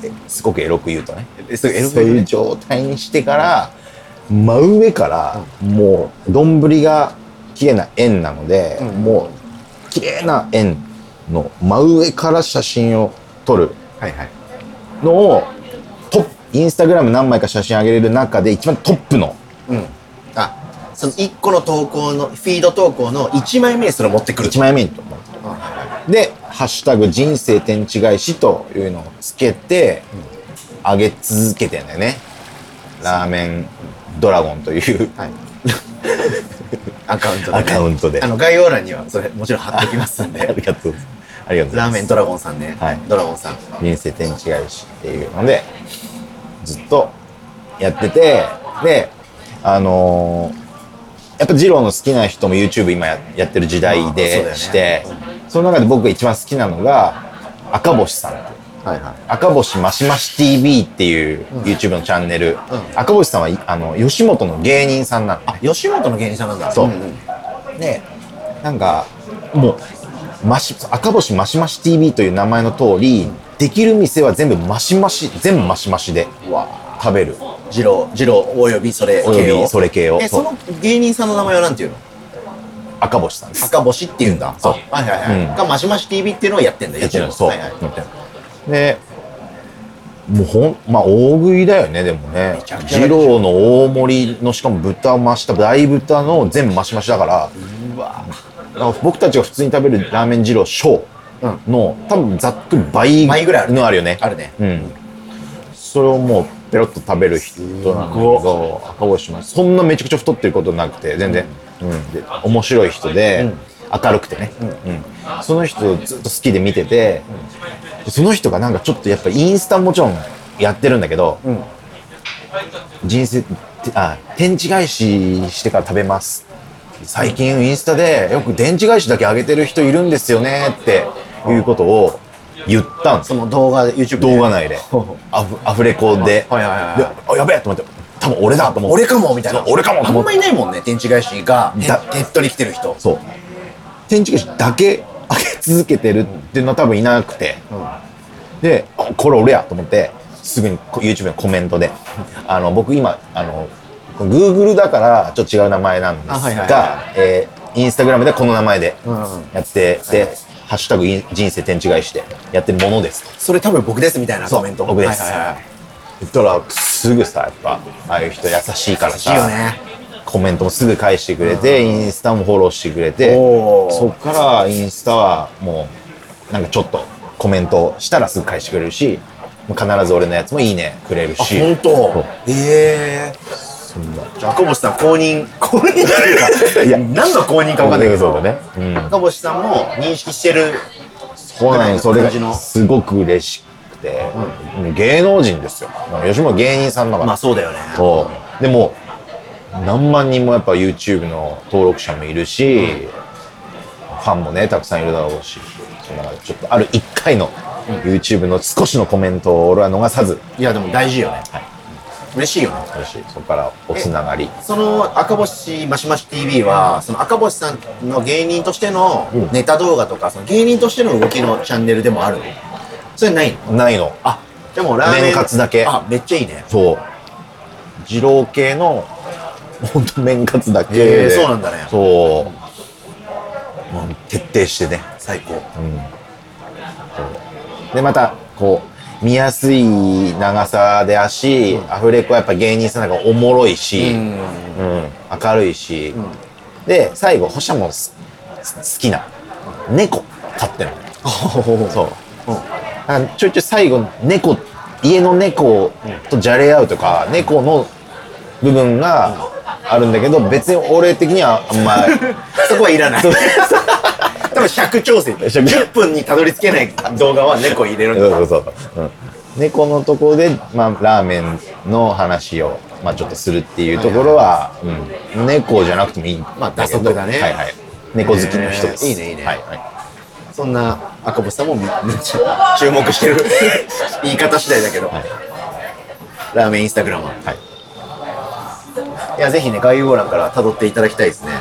うん、すごくエロく言うとね、そういう状態にしてから、うん、真上から、うん、もう丼が綺麗な円なので、うん、もう綺麗な円の真上から写真を撮るのを、はいはい、トップインスタグラム何枚か写真上げれる中で一番トップの、うん、あそのいっこの投稿の、フィード投稿のいちまいめにそれを持ってくる。いちまいめにと思って、うん。で、ハッシュタグ人生天地返しというのをつけて、うん、上げ続けてんだよね。ラーメンドラゴンという、はい、アカウントで、ね。アカウントで。あの概要欄にはそれもちろん貼っておきますんで。ありがとうございます。ありがとうございます。ラーメンドラゴンさんね。はい。ドラゴンさん。人生天地返しっていうので、ずっとやってて、で、あのー、やっぱ二郎の好きな人も YouTube 今 や, やってる時代でして、そ,、ね、その中で僕が一番好きなのが赤星さんっていう、はいはい、赤星マシマシ ティーブイ っていう YouTube のチャンネル、うん、赤星さんはあの吉本の芸人さんなの、ね、あ、吉本の芸人さんなんだ、そう、うんうん、で、なんかもうマシ赤星マシマシ ティーブイ という名前の通り、うん、できる店は全部マシマシ、全部マシマシで、うわ、食べる。二郎、二郎およびそれ系を。それ系を。え、その芸人さんの名前はなんていうの？赤星さんです。赤星っていうんだ。そう。はいはいはい。がマシマシ ティーブイ っていうのをやってんだ。やってる。そう。はいはい。で、もうほん、まあ大食いだよね、でもね。二郎の大盛りの、しかも豚増した、大豚の全部マシマシだから、うわぁ。僕たちが普通に食べるラーメン二郎小の、多分ざっくり倍ぐらいのあるよね。あるね。うん。それをもうペロッと食べる人なんだけど、赤星もそんなめちゃくちゃ太ってることなくて、全然、うんうん、で面白い人で、うん、明るくてね、うんうん、その人をずっと好きで見てて、うん、その人がなんかちょっとやっぱインスタもちろんやってるんだけど、うん、人生あ天地返ししてから食べます。最近インスタでよく天地返しだけ上げてる人いるんですよねっていうことを。言ったんです。その動画で、YouTube で。動画内で。アフ、アフレコで。はいはいはい。あ、やべえと思って、多分俺だと思って。俺かもみたいな。俺かもと思って。あんまいないもんね、天地返しが、手っ取り来てる人。そう。天地返しだけ上げ続けてるっていうのは多分いなくて。うん、で、これ俺やと思って、すぐに YouTube のコメントで。あの、僕今、あの、Google だからちょっと違う名前なんですが、はいはいはい、えー、Instagram でこの名前でやってて、うんうん、ハッシュタグ人生天地返しでやってるものです。それ多分僕ですみたいなコメント。僕です。はいはいはい、言ったらすぐさ、やっぱああいう人優しいからさ、優しいよね、コメントもすぐ返してくれて、インスタもフォローしてくれて、そっからインスタはもうなんかちょっとコメントしたらすぐ返してくれるし、必ず俺のやつもいいねくれるし。あ、本当。えー。じゃあ赤星さん公認、公認じゃないかいや何の公認か分かんないけど、そうだね、うん、赤星さんも認識してる。そうなんです。それがすごく嬉しくて、うん、芸能人ですよ、吉本芸人さんだから。まあそうだよね。そうでも何万人もやっぱ YouTube の登録者もいるし、うん、ファンもねたくさんいるだろうし、ちょっとあるいっかいの YouTube の少しのコメントを俺は逃さず。いやでも大事よね、はい、嬉しいよね。嬉しい。そこからおつながり。その赤星マシマシ ティーブイ は、その赤星さんの芸人としてのネタ動画とか、うん、その芸人としての動きのチャンネルでもあるの？それないの？ないの。あ、でもラーメン麺活だけ。あ、めっちゃいいね。そう。二郎系の本当麺活だけで。えー、そうなんだね。そう。まあ、徹底してね。最高。うん。そうでまたこう。見やすい長さであし、うん、アフレコはやっぱ芸人さんなんかおもろいし、うんうん、明るいし、うん、で最後星も好きな猫飼ってるの。そう、うん、なんかちょいちょい最後猫、家の猫とじゃれ合うとか、うん、猫の部分があるんだけど、うん、別に俺的にはあんまそこはいらない。多分尺調整じゅっぷんにたどり着けない動画は猫入れるんだ。そうそうそう、うん、猫のところで、まあ、ラーメンの話を、まあ、ちょっとするっていうところは、はいはいはい、うん、猫じゃなくてもいいんだけど、まあ打足だね、はいはい、猫好きの人です。いいねいいね、はいはい、そんな赤星さんもめっちゃ注目してる言い方次第だけど、はい、ラーメンインスタグラマー、はい、いやぜひね概要欄から辿っていただきたいですね、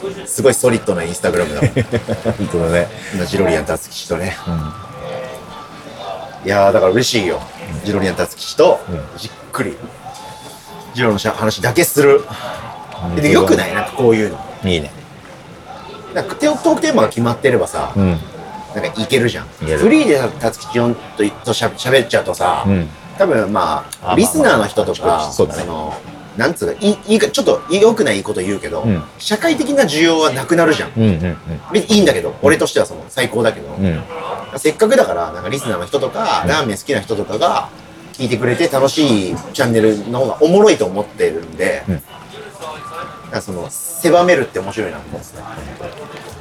うん、すごいソリッドなインスタグラムだもん。本当だね。ジロリアン達吉とね、うん、いやだから嬉しいよ、うん、ジロリアン達吉とじっくりジロの話だけする、うん、でよくない？なんかこういうのいいね。なんかトークテーマが決まってればさ、うん、なんかいけるじゃん。フリーで達吉ととしゃべっちゃうとさ、うん、多分まあ、あリスナーの人とか、まあまあ、そうだね、なんつうか、いいか、ちょっと良くないこと言うけど、うん、社会的な需要はなくなるじゃん。うんうんうん、いいんだけど、俺としてはその最高だけど、うん、せっかくだから、なんかリスナーの人とか、うん、ラーメン好きな人とかが聞いてくれて楽しいチャンネルの方がおもろいと思ってるんで、うん、なんかその狭めるって面白いなと思うんですね。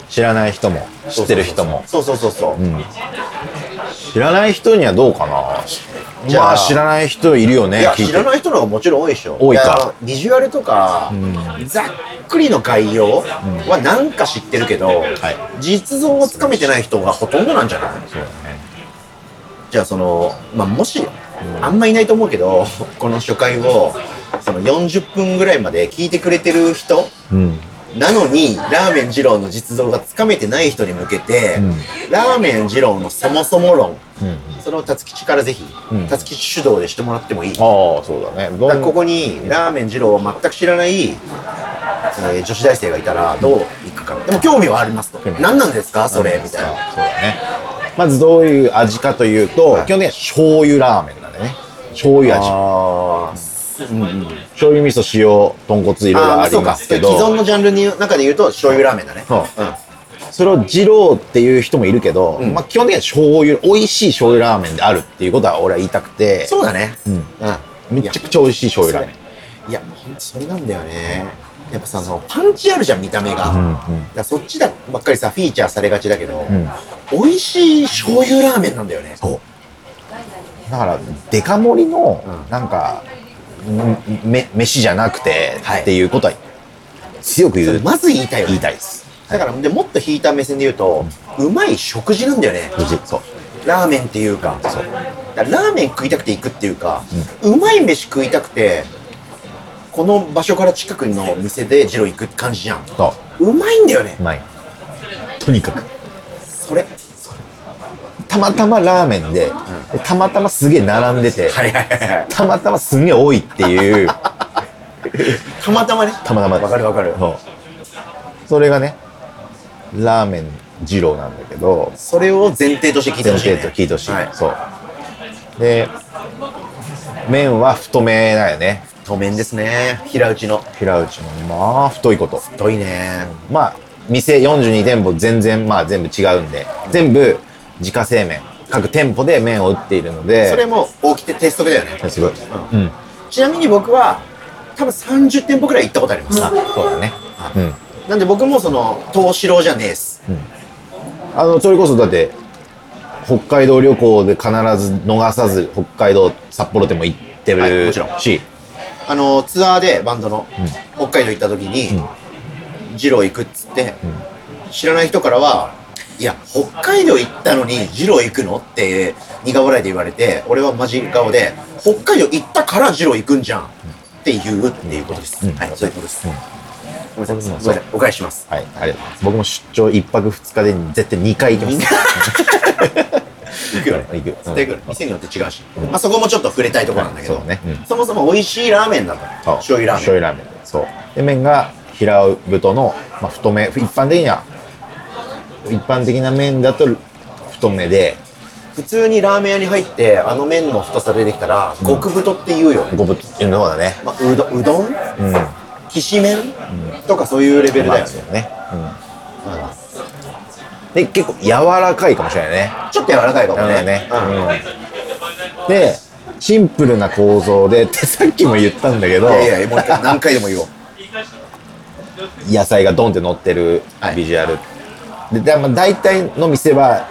知らない人も、知ってる人も。そうそうそうそう。うん、知らない人にはどうかな。じゃあ、まあ、知らない人いるよね。いや知らない人の方がもちろん多いでしょ。多いか。ビジュアルとか、うん、ざっくりの概要はなんか知ってるけど、うん、はい、実像をつかめてない人がほとんどなんじゃない？そうだね。じゃあその、まあ、もし、うん、あんまいないと思うけど、この初回をそのよんじゅっぷんぐらいまで聞いてくれてる人なのにラーメン二郎の実像がつかめてない人に向けて、うん、ラーメン二郎のそもそも論、うん、それをたつきちからぜひ、うん、たつきち主導でしてもらってもいい。ああ、そうだね。だからここにラーメン二郎を全く知らない、えー、女子大生がいたらどういくか、うん、でも興味はありますと、うん、何なんですかそれみたいな。そうだね。まずどういう味かというと、はい、基本的には醤油ラーメンなんでね。醤油味。あうんうん、醤油味噌塩豚骨色がありますけど、既存のジャンルの中で言うと醤油ラーメンだね、うんうん、それを二郎っていう人もいるけど、うんまあ、基本的には醤油美味しい醤油ラーメンであるっていうことは俺は言いたくて。そうだね、うんうん、めちゃくちゃ美味しい醤油ラーメン。いやもうほんとそれなんだよね。やっぱさそのパンチあるじゃん見た目が、うんうん、だからそっちだばっかりさフィーチャーされがちだけど、うん、美味しい醤油ラーメンなんだよね。そうだからデカ盛りのなんか、うんめ飯じゃなくて、はい、っていうことは強く言う。まず言いたいよね。言いたいです。だから、はい、でもっと引いた目線で言うと、うん、うまい食事なんだよね。そう。ラーメンっていうか、そう。だからラーメン食いたくて行くっていうか、うん、うまい飯食いたくてこの場所から近くの店で二郎行く感じじゃん。そう。うまいんだよね。うまい。とにかく。それ。たまたまラーメン で,、うん、でたまたますげえ並んでて、はいはいはい、たまたますげえ多いっていうたまたまね。たまたまです。わかるわかる。そうそれがねラーメン二郎なんだけど、それを前提として聞いてほしい、ね、前提と聞いてほしい、はい、そうで麺は太麺だよね。太麺ですね。平打ちの平打ちのまあ太いこと。太いね。まあ店よんじゅうに店舗全然まあ全部違うんで、うん、全部自家製麺、各店舗で麺を打っているので、それも大きくてテストだよね。すごい、うんうん、ちなみに僕は多分さんじゅう店舗くらい行ったことあります。あ、そうだね、うん、なんで僕もその東四郎じゃねえっす、うん、あのそれこそだって北海道旅行で必ず逃さず北海道札幌でも行ってる、はい、もちろんし、あのツアーでバンドの、うん、北海道行った時に、うん、二郎行くっつって、うん、知らない人からはいや、北海道行ったのに二郎行くのって苦笑いで言われて、俺はマジ顔で北海道行ったから二郎行くんじゃんって言うっていうことです、うんうん、はい、そういうことです、うん、ごめんなさい、ごめんなさい、お返しします。はい、ありがとうございます。僕も出張いっぱくふつかで絶対にかい行きます行くよね、行くよ、絶対行くよ、うん、店によって違うし、うんまあ、そこもちょっと触れたいところなんだけど、うん そうね、うん、そもそも美味しいラーメンだと、醤油ラーメン、醤油ラーメン、そうで麺が平太の、まあ、太麺、一般的には一般的な麺だと太めで、普通にラーメン屋に入ってあの麺の太さ出てきたら極太って言うよね。極太っていうのはね、まあ、うど、うどん、うん、きしめん、うん、とかそういうレベルだよね、うんうん、で結構柔らかいかもしれないね。ちょっと柔らかいかもね、ね、うん、でシンプルな構造でってさっきも言ったんだけどいやいやもう何回でも言おう野菜がドンって乗ってるビジュアル、はい、で大体の店は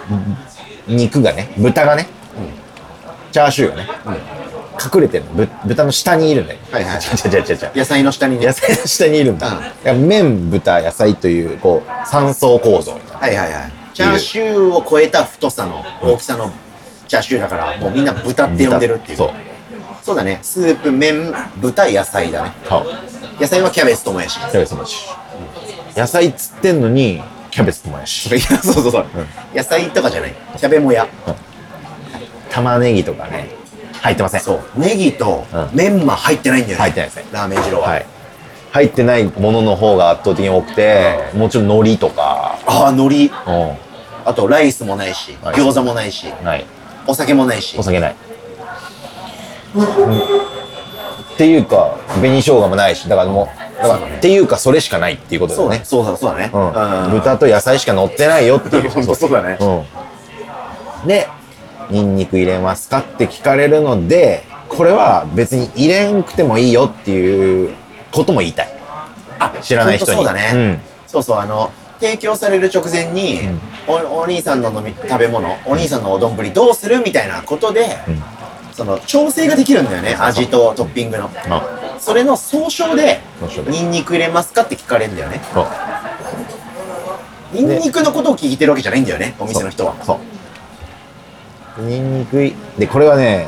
肉がね、豚がね、うん、チャーシューがね、うん、隠れてるの、豚の下にいるんだよ、はいはい、野菜の下にね、野菜の下にいるんだ、うん、だから麺、豚、野菜というこう三層構造みたいな、はいはいはい、チャーシューを超えた太さの大きさのチャーシューだから、うん、もうみんな豚って呼んでるっていう。そう、そうだね、スープ、麺、豚、野菜だね、はい、野菜はキャベツともやし、キャベツともやし、うん、野菜つってんのにキャベツともやし。いや、そうそうそう、うん。野菜とかじゃない。キャベもや。うん、玉ねぎとかね、入ってません。そう。ネギとメンマ入ってないんだよね。入ってないですね。ラーメン二郎は。はい。入ってないものの方が圧倒的に多くて、うん、もちろん海苔とか。ああ、海苔。うん。あとライスもないし、餃子もないし。ない。お酒もないし。お酒ない。うん、っていうか、紅生姜もないし、だからもう。だからね、っていうかそれしかないっていうことだよね。そうだそうだね、うんうん、豚と野菜しか乗ってないよっていうそうそうだね、うん、でニンニク入れますかって聞かれるので、これは別に入れんくてもいいよっていうことも言いたい。あ、知らない人に。そうだね、うん、そうそう、あの提供される直前に、うん、お, お兄さんの飲み食べ物、お兄さんのお丼どうするみたいなことで、うん、その調整ができるんだよね、うん、味とトッピングの、うん、それの総称でニンニク入れますかって聞かれるんだよね。ニンニクのことを聞いてるわけじゃないんだよね、お店の人は。そう。ニンニクでこれはね、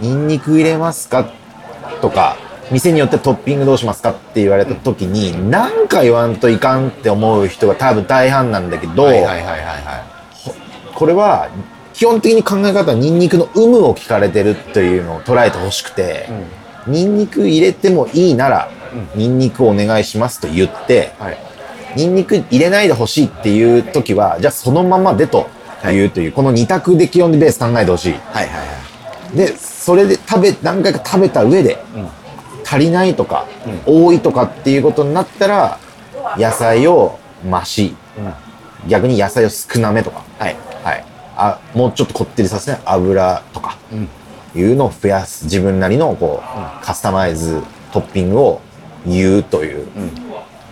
ニンニク入れますかとか店によってトッピングどうしますかって言われた時に、うん、なんか言わんといかんって思う人が多分大半なんだけど、これは基本的に考え方はニンニクの有無を聞かれてるというのを捉えてほしくて、うん、ニンニク入れてもいいなら、うん、ニンニクをお願いしますと言って、はい、ニンニク入れないでほしいっていう時はじゃあそのままでと言うという、はい、このに択で基本でベース考えてほしい。はいはいはい、でそれで食べ何回か食べた上で、うん足りないとか、うん、多いとかっていうことになったら野菜を増し、うん、逆に野菜を少なめとか、はいはい、あもうちょっとこってりさせない油とかいうのを増やす自分なりのこう、うん、カスタマイズトッピングを言うという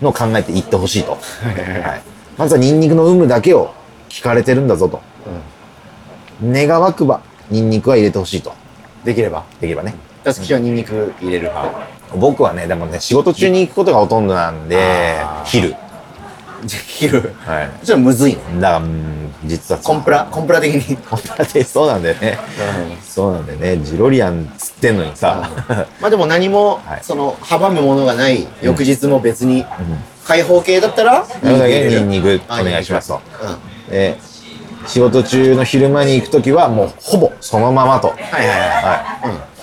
のを考えていってほしいと、はい、まずはニンニクの有無だけを聞かれてるんだぞと、うん、願わくばニンニクは入れてほしいとできればできればね。たすきはニンニク入れる派、うん、僕はねでもね仕事中に行くことがほとんどなんで昼じゃ昼はいちょっとむずいねだから実はコンプラコンプラ的にコンプラ的そうなんだよね、うん、そうなんだよねジロリアンつってんのにさ、うん、まあでも何も、はい、その阻むものがない翌日も別に、うん、開放系だったらニンニクお願いしますと、うん、で仕事中の昼間に行くときはもうほぼそのままとはいはいはい、はいうん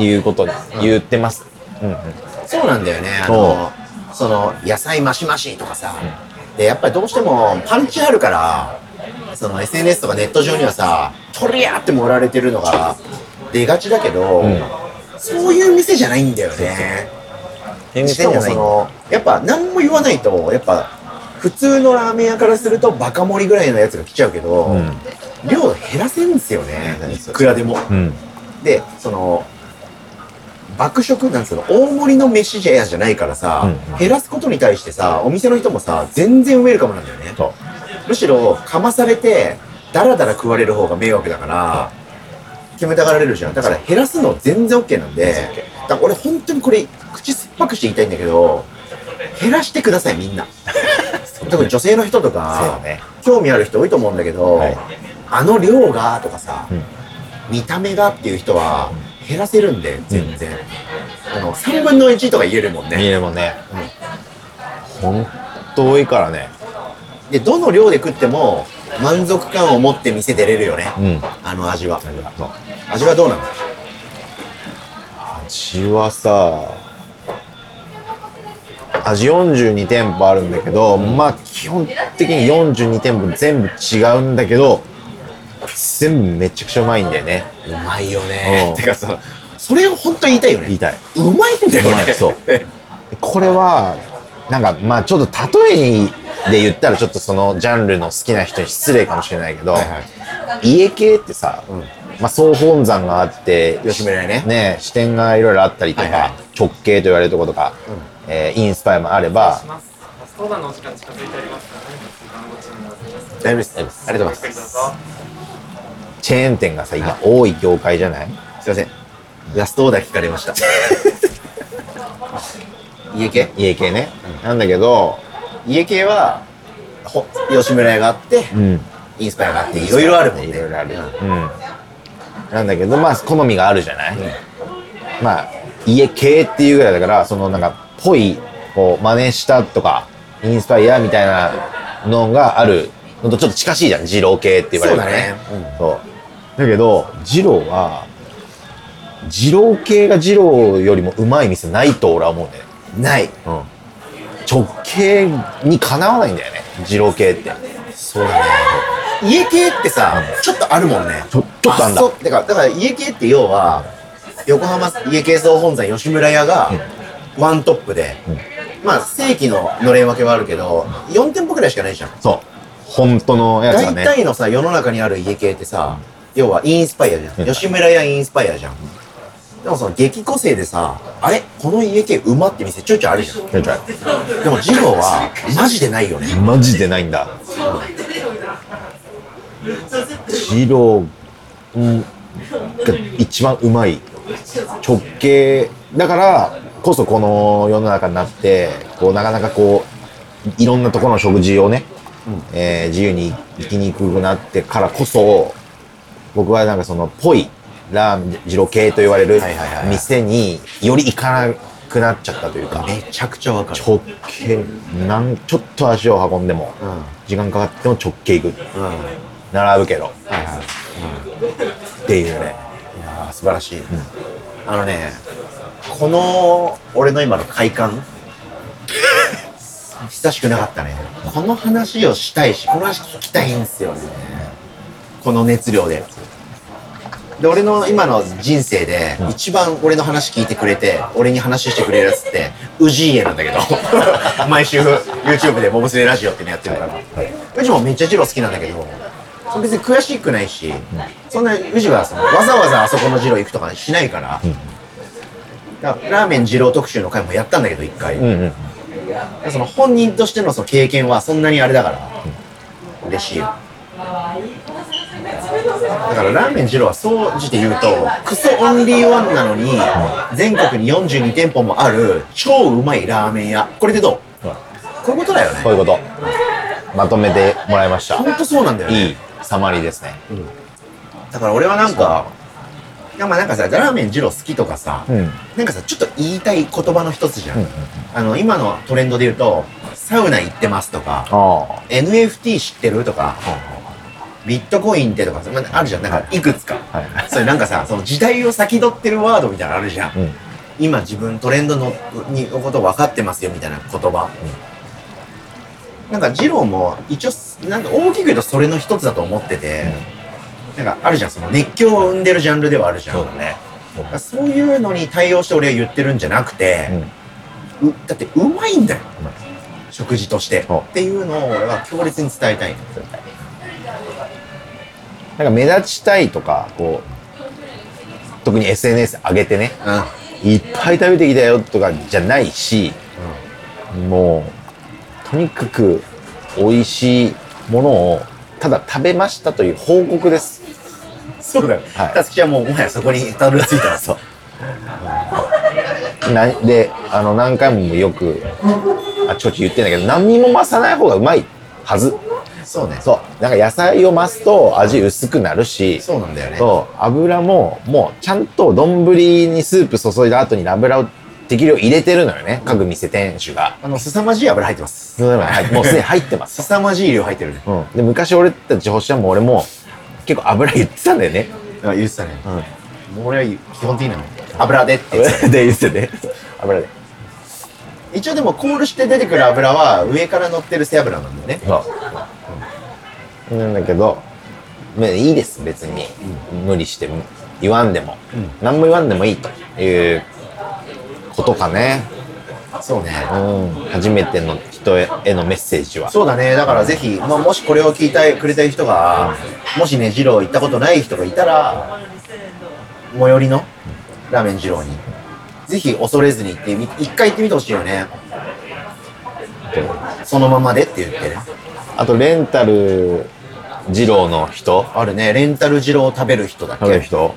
いうことに言ってます、うんうんうん、そうなんだよねあのその野菜マシマシとかさ、うん、でやっぱりどうしてもパンチあるからその エスエヌエス とかネット上にはさとりゃって盛られてるのが出がちだけど、うん、そういう店じゃないんだよね。しかもそのやっぱ何も言わないとやっぱ普通のラーメン屋からするとバカ盛りぐらいのやつが来ちゃうけど、うん、量減らせんですよねいくらでも、うんで、その爆食なんつうの大盛りの飯じゃやじゃないからさ、うん、減らすことに対してさお店の人もさ全然ウェルカムなんだよね。むしろかまされてダラダラ食われる方が迷惑だから決めたがられるじゃん。だから減らすの全然 OK なんでだから俺本当にこれ口酸っぱくして言いたいんだけど減らしてくださいみんな特に女性の人とか、ね、興味ある人多いと思うんだけど、はい、あの量がとかさ、うん見た目がっていう人は減らせるんで全然、うん、あのさんぶんのいちとか言えるもんね言えるもんね、うん、ほんと多いからね。でどの量で食っても満足感を持って店出れるよね、うん、あの味は味はどうなの味はさ味よんじゅうに店舗あるんだけど、うん、まあ基本的によんじゅうに店舗全部違うんだけど全部めちゃくちゃうまいんだよね。うまいよね。てかさ、それを本当に言いたいよね。言いたい。うまいんだよね。そう。これはなんかまあちょっと例えで言ったらちょっとそのジャンルの好きな人に失礼かもしれないけど、はいはい、家系ってさ、うん、まあ総本山があって吉村ね、ね支店がいろいろあったりとか、はいはい、直系と言われるところとか、うんえー、インスパイアもあれば。相談のお時間近づいておりますから。大丈夫です。大丈夫です。ありがとうございます。チェーン店がさ今多い業界じゃない。すいませんラストオーダー聞かれました家系家系ね、うん、なんだけど家系はほ吉村屋があって、うん、インスパイアがあっていろいろあるもんねいろいろある、うんうん、なんだけどまあ好みがあるじゃない、うん、まあ家系っていうぐらいだからそのなんかぽいこう真似したとかインスパイアみたいなのがあるのとちょっと近しいじゃん二郎系って言われるからね。そうだね、うん、そうだけど、二郎は、二郎系が二郎よりもうまい店ないと俺は思うね。ない。うん。直系にかなわないんだよね、二郎系って。そうだね。家系ってさ、うん、ちょっとあるもんね。ちょ、ちょっとあんだ。そう。だから、だから家系って要は、横浜家系総本山吉村屋がワントップで、うん、まあ正規ののれん分けはあるけど、よん店舗くらいしかないじゃん。そう。本当のやつはね。大体のさ、世の中にある家系ってさ、うん要はインスパイアじゃん。吉村屋インスパイアじゃん。でもその激個性でさ、あれこの家系うまって店ちょいちょいあるじゃん。ちょいちょい。でも二郎はマジでないよね。マジでないんだ。二郎が一番うまい直系だからこそこの世の中になって、こうなかなかこういろんなところの食事をね、うんえー、自由に行きにくくなってからこそ。僕はなんかそのぽいラーメン二郎系と言われる店により行かなくなっちゃったというか、めちゃくちゃわかる。直系なんちょっと足を運んでも、うん、時間かかっても直系行く、うん、並ぶけど、はいはいうん、っていうね。いや素晴らしい、うん、あのねこの俺の今の快感親しくなかったね。この話をしたいし、この話聞きたいんですよね、この熱量で。で、俺の今の人生で一番俺の話聞いてくれて、俺に話してくれるやつって宇治家なんだけど毎週 YouTube でモブスレラジオってのやってるから、宇治もめっちゃ二郎好きなんだけど、別に悔しくないし、そんな宇治はそのわざわざあそこの二郎行くとかしないから、うん、だからラーメン二郎特集の回もやったんだけど一回、うんうん、その本人としてのその経験はそんなにあれだから、うん、嬉しいよ。だからラーメン二郎は総じて言うとクソオンリーワンなのに、うん、全国によんじゅうに店舗もある超うまいラーメン屋。これでどう、うん、こういうことだよね。こういうこと、まとめてもらいました。ほんとそうなんだよね。いいサマリーですね、うん、だから俺はなんかまあなんかさ、ラーメン二郎好きとかさ、うん、なんかさ、ちょっと言いたい言葉の一つじゃん、うんうんうん、あの今のトレンドで言うとサウナ行ってますとか、 エヌエフティー 知ってるとか、ビットコインってとかさ、まあ、あるじゃん、なんかいくつか、はいはい、それなんかさ、その時代を先取ってるワードみたいなのあるじゃん、うん、今自分トレンドのにこと分かってますよみたいな言葉、うん、なんか二郎も一応なんか大きく言うとそれの一つだと思ってて、うん、なんかあるじゃん、その熱狂を生んでるジャンルではあるじゃん。そうだね。だからそういうのに対応して俺は言ってるんじゃなくて、うん、だってうまいんだよ、うん、食事としてっていうのを俺は強烈に伝えたいんだよ。なんか目立ちたいとかこう特に エスエヌエス 上げてね、うん、いっぱい食べてきたよとかじゃないし、うん、もうとにかく美味しいものをただ食べましたという報告です。そうだよ、たつきはもうもはやそこにたどり着いたらそうなで、あの何回もよくあちこち言ってんだけど、何も増さない方がうまいはず。そうね。そうなんか野菜を増すと味薄くなるし、そうなんだよね。そう油ももうちゃんと丼にスープ注いだ後に油を適量入れてるのよね、各店店主が。あの凄まじい油入ってます。もうすでに入ってます。凄まじい量入ってるね、うん、で昔俺たち星ちゃんも俺も結構油言ってたんだよね。あ言ってたね、うん、もう俺は基本的に油でって言ってた ね, 言ってね油で。一応でもコールして出てくる油は上から乗ってる背脂なんだよね。そう、うん、なんだけどいいです別に、うん、無理して言わんでも、うん、何も言わんでもいいということかね。そうね、うん、初めての人へのメッセージはそうだね。だからぜひ、まあ、もしこれを聞いてくれたい人が、もしね二郎行ったことない人がいたら、最寄りのラーメン二郎にぜひ恐れずに行ってみ、一回行ってみてほしいよね。そのままでって言ってね。あとレンタル二郎の人あるね。レンタル二郎を食べる人だっけ、食べる人、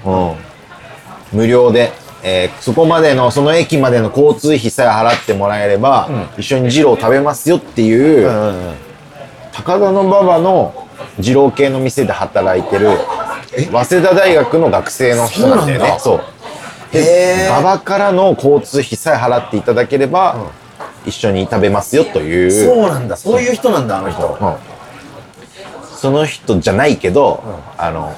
うん、無料でえー、そこまでのその駅までの交通費さえ払ってもらえれば、うん、一緒に二郎食べますよっていう、うんうんうん、高田馬場の二郎系の店で働いてる早稲田大学の学生の人なんだよね。そうなんだ。そうで馬場からの交通費さえ払っていただければ、うん、一緒に食べますよという。そうなんだ、そういう人なんだあの人、うん、その人じゃないけど、うん、あの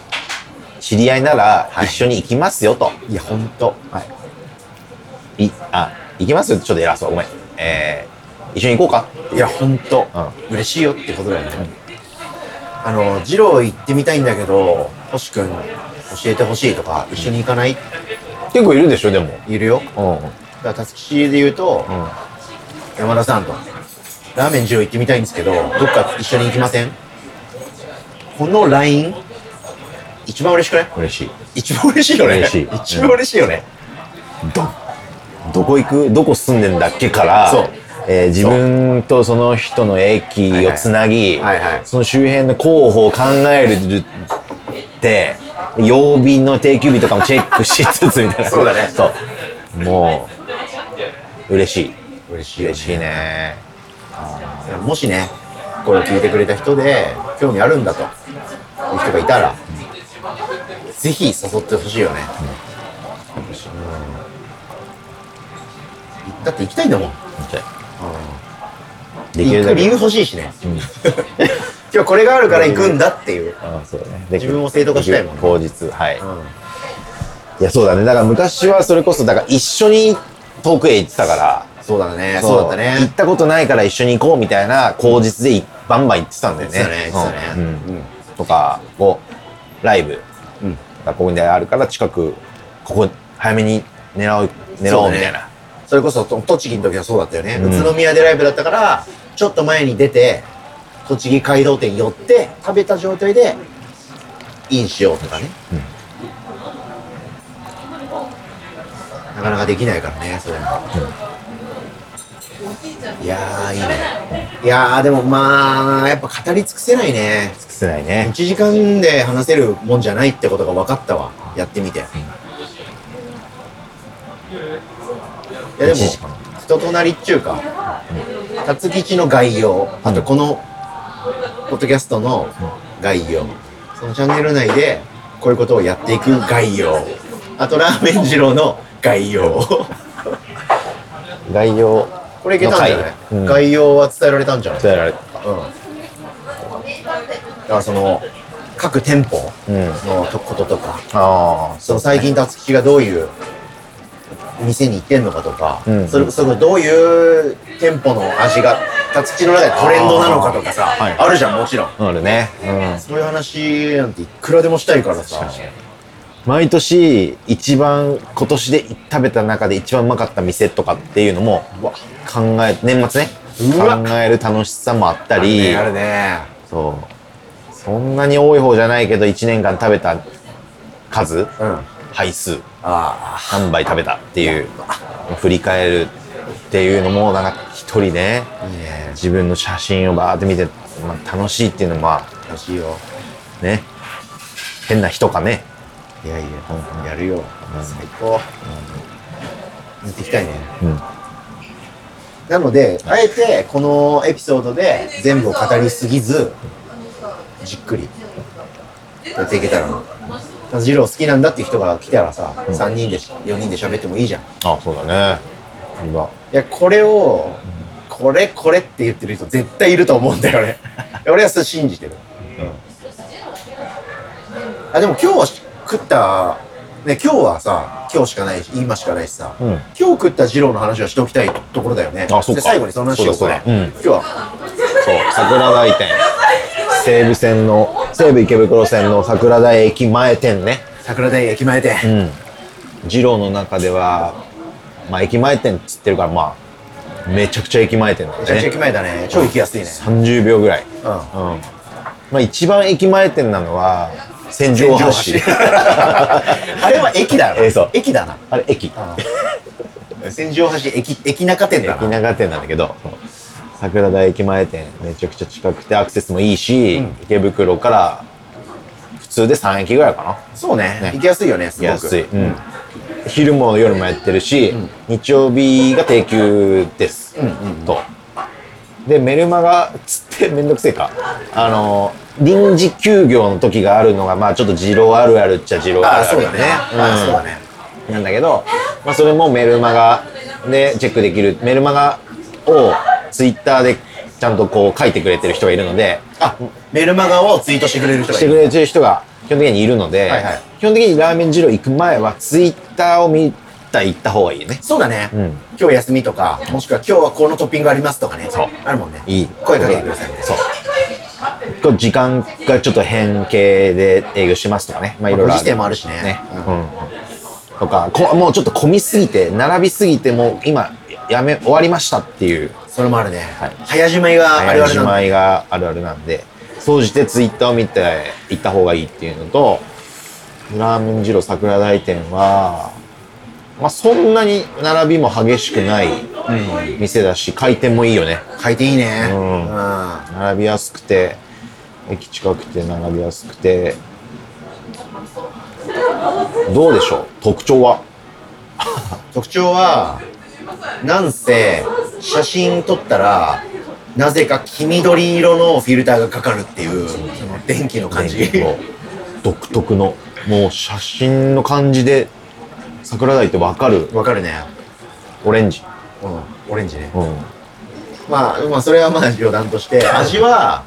知り合いなら一緒に行きますよと、はい、いやほんと、はい、いあ行きますよってちょっと偉そうごめん、えー、一緒に行こうか。いやほんと、うん、嬉しいよってことだよね、うん、あの二郎行ってみたいんだけど星くん教えてほしいとか、うん、一緒に行かない結構いるでしょ。でもいるよ、うん、だからたつき市で言うと、うん、山田さんとラーメン二郎行ってみたいんですけどどっか一緒に行きません。この ライン一番嬉しくない？嬉しい。一番嬉しいよね。嬉しい。一番嬉しいよね。うん、ど、どこ行く？どこ住んでんだっけから、そう、えー、自分とその人の駅をつなぎ、はいはいはいはい、その周辺の候補を考えるって、曜日の定休日とかもチェックしつつみたいな。そうだね。そう。もう嬉しい。嬉しい、ね。嬉しいね。あ、もしね、これを聞いてくれた人で興味あるんだという人がいたら。ぜひ誘ってほしいよね、うん、うん、だって行きたいんだもん、行きたい、うん、できるだけ行く理由欲しいしね、うん、今日これがあるから行くんだっていう、ああそうだね、自分を正当化したいもんね、当日、はい、うん、いやそうだね、だから昔はそれこそだから一緒に遠くへ行ってたから、そうだね、そうだったね、行ったことないから一緒に行こうみたいな口実でバンバン行ってたんだよね、そうだね、そうだね、うん、うん、とかこうライブ、うん、ここにあるから近くここ早めに狙おう狙おうみたいな、それこそ栃木の時はそうだったよね、うん、宇都宮でライブだったからちょっと前に出て栃木街道店寄って食べた状態でインしようとかね、うん、なかなかできないからねそれは、うん、いやーいいね、いやーでもまあやっぱ語り尽くせないね、尽くせないね、いちじかんで話せるもんじゃないってことが分かったわ、やってみて、うん、いやでも人となりっちゅうか、うん、辰吉の概要、あとこのポッドキャストの概要、そのチャンネル内でこういうことをやっていく概要、あとラーメン二郎の概要概要これいけたんじゃない、うん、概要は伝えられたんじゃない、伝えられた、うん、だからその各店舗のこととか、うん、あその最近辰吉がどういう店に行ってんのかとか、うん、それそれどういう店舗の味が辰吉の中でトレンドなのかとかさ、 あ,、はい、あるじゃん、もちろんあるね、うん、そういう話なんていくらでもしたいからさ、毎年一番今年で食べた中で一番うまかった店とかっていうのも考え、年末ね、考える楽しさもあったり、あるね、そうそんなに多い方じゃないけどいちねんかん食べた数、うん、杯数、あ何杯食べたっていう振り返るっていうのもなんか一人ね、うん、自分の写真をバーって見て、まあ、楽しいっていうのも楽しいよね、変な人かね、いやいや、うん、やるよ、うん、最高、うん、やっていきたいね、うん、なので、あえてこのエピソードで全部を語りすぎずじっくりやっていけたらな、二郎好きなんだっていう人が来たらさ、うん、さんにんでよにんで喋ってもいいじゃん、あ、そうだね、今いや、これをこれこれって言ってる人絶対いると思うんだよね俺はそれ信じてる、うん、あ、でも今日は食ったね、今日はさ、今日しかないし、今しかないしさ、うん、今日食った二郎の話はしておきたいところだよね。あ、そうか。で、最後にその話をこれ、うん、今日はそう、桜台店、西武線の、西武池袋線の桜台駅前店ね、桜台駅前店、うん、二郎の中では、まあ駅前店っつってるから、まあめちゃくちゃ駅前店だね、めちゃくちゃ駅前だね、超行きやすいね、さんじゅうびょうぐらい、うん、うん、まあ一番駅前店なのは千畳橋あれは駅だろ、えー、そう駅だな、あれ駅、うん、千畳橋 駅, 駅中店だな、駅中店なんだけど、桜台駅前店めちゃくちゃ近くてアクセスもいいし、うん、池袋から普通でさんえきぐらいかな、そう ね, ね行きやすいよね、すごく行きやすい、うん、昼も夜もやってるし、うん、日曜日が定休です、うんうんうん、とでメルマガつってめんどくせえか、あの臨時休業の時があるのがまあちょっと二郎あるあるっちゃ二郎あるある、ね、あそうだね、うん、なんだけど、まあ、それもメルマガでチェックできる、メルマガをツイッターでちゃんとこう書いてくれてる人がいるので、あメルマガをツイートしてくれる人がいる、してくれてる人が基本的にいるので、はいはい、基本的にラーメン二郎行く前はツイッターを見行った方がいいね。そうだね、うん。今日休みとか、もしくは今日はこのトッピングありますとかね。そう。あるもんね。いい。声かけてくださいね。そう。こう時間がちょっと変形で営業しますとかね。まあいろいろ。時点もあるしね。ね。うん。うん、とかこ、もうちょっと混みすぎて、並びすぎてもう今やめ終わりましたっていう。それもあるね。はい、早じまいがあるあるなんで。早じまいがあるあるなんで、総じてツイッターを見て行った方がいいっていうのと、ラーメン二郎桜台店は。まあ、そんなに並びも激しくない店だし、うん、回転もいいよね、回転いいね、うん、うん、並びやすくて、駅近くて並びやすくて、どうでしょう、特徴は特徴はなんせ写真撮ったらなぜか黄緑色のフィルターがかかるっていう、その電気の感じ、独特のもう写真の感じで桜鯛って分かる。分かるね。オレンジ。うん、オレンジね。うん、まあ、まあ、それはまあ冗談として、味は、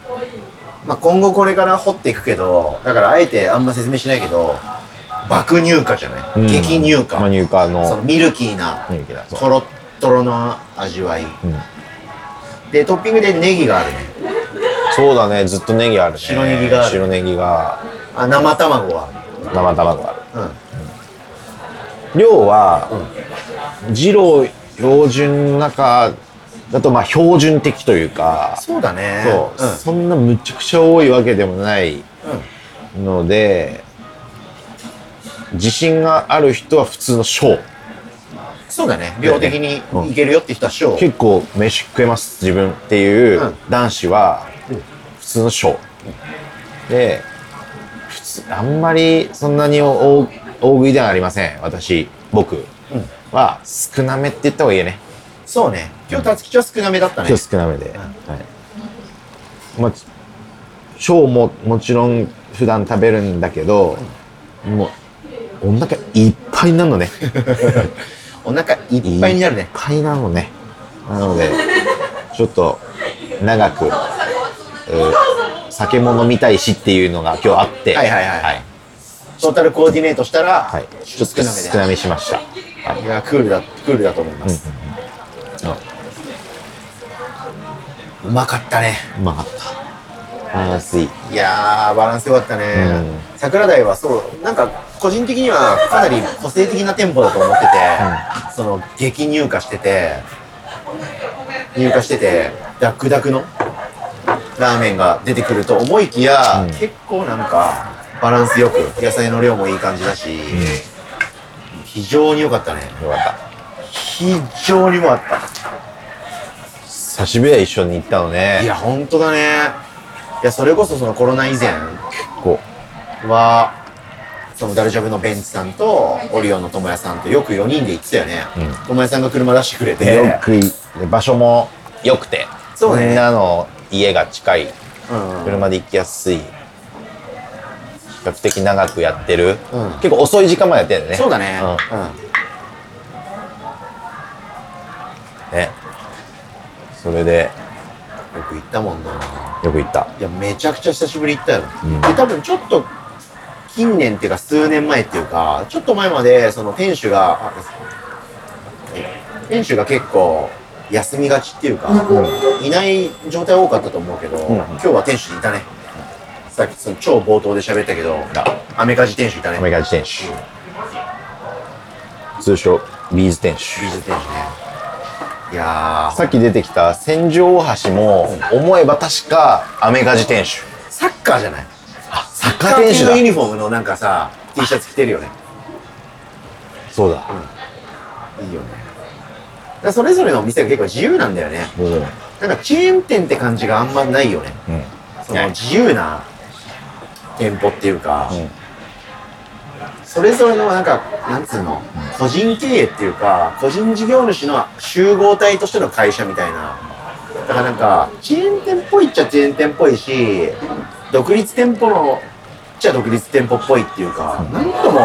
まあ、今後これから掘っていくけど、だからあえてあんま説明しないけど、爆乳化じゃない、うん、激乳化。まあ、乳化の。そのミルキーな、トロットロな味わい、うん。で、トッピングでネギがあるね。そうだね、ずっとネギあるね。白ネギがある。白ネギが。あ、生卵はある。生卵がある。うん。量は、うん、二郎標準の中だとまあ標準的というか、そうだね。そう、うん、そんなむちゃくちゃ多いわけでもないので、うん、自信がある人は普通の小。そうだね。量的にいけるよって人は小、うん。結構飯食えます自分っていう男子は普通の小、うん、で、普通あんまりそんなに大大食いではありません。私、僕は少なめって言った方がいいね。そうね。今日たつきちは少なめだったね。今日少なめで。うん、はい。まあ、小ももちろん普段食べるんだけど、うん、もうお腹いっぱいになるのね。お腹いっぱいになるね。いっぱいなのね。なのでちょっと長く、えー、酒も飲みたいしっていうのが今日あって。はいはいはい。はい、トータルコーディネートしたら、はい、ちょっと少なめしました。はい、いやクールだ、クールだと思います。うんうんうん、うまかったね。うまかった。バランスいい。いやー、バランス良かったね。うん、桜鯛はそう、なんか個人的にはかなり個性的な店舗だと思ってて、うん、その激乳化してて、乳化しててダクダクのラーメンが出てくると思いきや、うん、結構なんか。バランスよく、野菜の量もいい感じだし、うん、非常に良かったね。良かった。非常に良かった。久しぶりは一緒に行ったのね。いや、ほんとだね。いや、それこそそのコロナ以前はそのダルジャブのベンチさんとオリオンの友也さんとよくよにんで行ってたよね。友也、うん、さんが車出してくれて、よく場所も良くて、そう、ね、みんなの家が近い、うん、車で行きやすい、比較的長くやってる、うん、結構遅い時間までやってるね。そうだね、うんうん、ね、それでよく行ったもんだな。よく行った。いや、めちゃくちゃ久しぶり行ったよ、うん、で、多分ちょっと近年っていうか数年前っていうかちょっと前までその店主が店主が結構休みがちっていうか、うん、いない状態多かったと思うけど、うん、今日は店主にいたね。さっきその超冒頭で喋ったけど、アメカジ店主いたね。アメカジ店主、うん、通称ビーズ店主。ビーズ店主ね。いやー、さっき出てきた千住大橋も思えば確かアメカジ店主。サッカーじゃない？あ、サッカー店主だ。サッカー系のユニフォームのなんかさ、T シャツ着てるよね。そうだ、うん、いいよね。だからそれぞれのお店が結構自由なんだよね、うん、なんかチェーン店って感じがあんまないよね、うん、その自由な店舗っていうか、うん、それぞれのなんかなんつうの、うん、個人経営っていうか個人事業主の集合体としての会社みたいな。だからなんかチェーン店っぽいっちゃチェーン店っぽいし、独立店舗のっちゃ独立店舗っぽいっていうか、うん、なんとも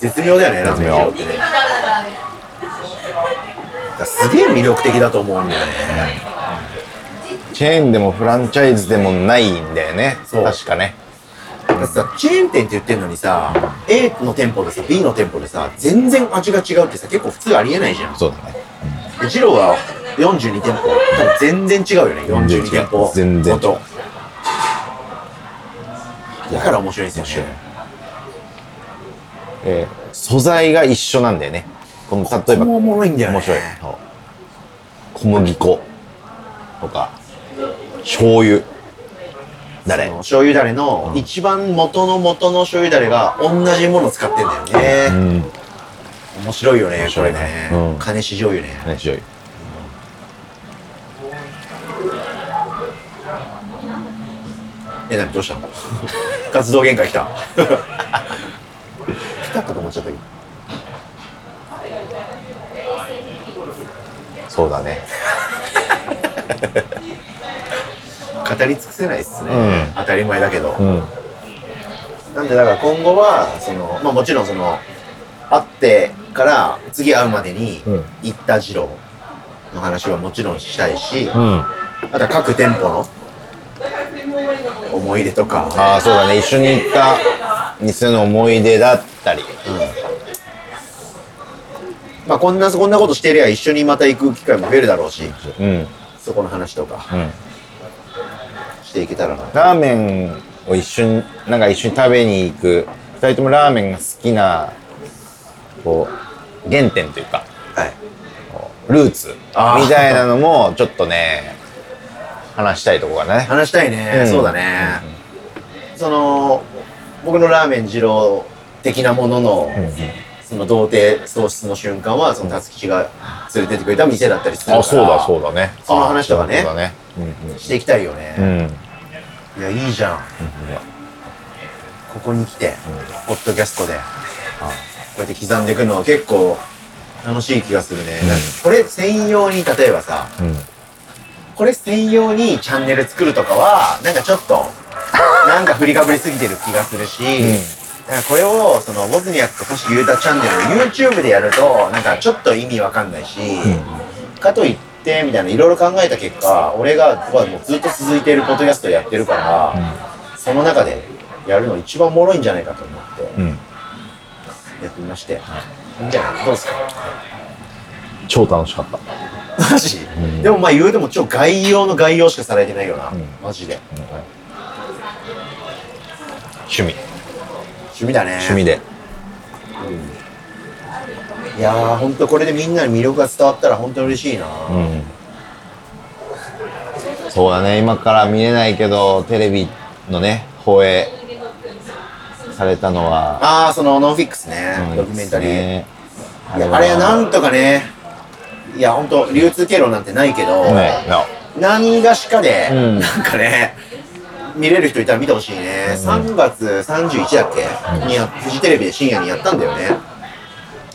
絶妙だよね、ラズベリーってね。すげえ魅力的だと思うんだよね、うん、チェーンでもフランチャイズでもないんだよね。確かね。だってさ、チェーン店って言ってんのにさ、 A の店舗でさ B の店舗でさ全然味が違うってさ、結構普通ありえないじゃん。そうだね。二郎はよんじゅうに店舗、全然違うよね。よんじゅうに店舗全然違う。だから面白いですよね。えー、素材が一緒なんだよね。この例えばここもおもろいんだよね。面白い。小麦粉とか醤油だれ、醤油だれの一番元の元の醤油だれが同じものを使ってんだよね、うん、面白いよね、これね、うん、金子醤油ね。金子醤油、うん、え、なにどうしたの？活動限界来た。来たかと思っちゃったけど。そうだね。語り尽くせないっすね、うん、当たり前だけど、うん、なんでだから今後はその、まあ、もちろんその会ってから次会うまでに行った次郎の話はもちろんしたいし、うん、あとは各店舗の思い出とか、ああそうだね、一緒に行った店の思い出だったり、うん、まあこんなこんなことしてりゃ一緒にまた行く機会も増えるだろうし、うん、そこの話とか、うん、していけたらな。ラーメンを一緒になんか一緒に食べに行く、ふたりともラーメンが好きなこう原点というか、はい、ルーツみたいなのもちょっとね話したいとこがね。話したいね、うん、そうだね、うんうん、その僕のラーメン二郎的なものの、うん、その童貞喪失の瞬間はそのたつきちが連れてってくれた店だったりするから、あ、そうだそうだね、その話とかね、そうだね、うんうん、していきたいよね、うん、いやいいじゃん、うん、ここに来て、うん、ポッドキャストで、うん、こうやって刻んでいくのは結構楽しい気がするね、うん、これ専用に例えばさ、うん、これ専用にチャンネル作るとかはなんかちょっとなんか振りかぶりすぎてる気がするし、うん、なんかこれをそのボズニャック星優太チャンネルを YouTube でやるとなんかちょっと意味わかんないし、うん、かといってみたいないろいろ考えた結果、俺がもうずっと続いているポッドキャストやってるから、うん、その中でやるの一番おもろいんじゃないかと思って、うん、やってみまして、じゃあどうですか。超楽しかった、マジ、うん、でもまあ言うても超概要の概要しかされてないよな、うん、マジで、うん、はい、趣味趣味だね、趣味で、うん、いやーほんとこれでみんなに魅力が伝わったらほんと嬉しいな、うん、そうだね、今から見れないけどテレビのね放映されたのは、ああそのノンフィックスね、ドキュメンタリー、あれはなんとかね、いやほんと流通経路なんてないけど、うん、何がしかで、うん、なんかね見れる人いたら見てほしいね、うん、さんがつさんじゅういちにちだっけ、うん、にやフジテレビで深夜にやったんだよね。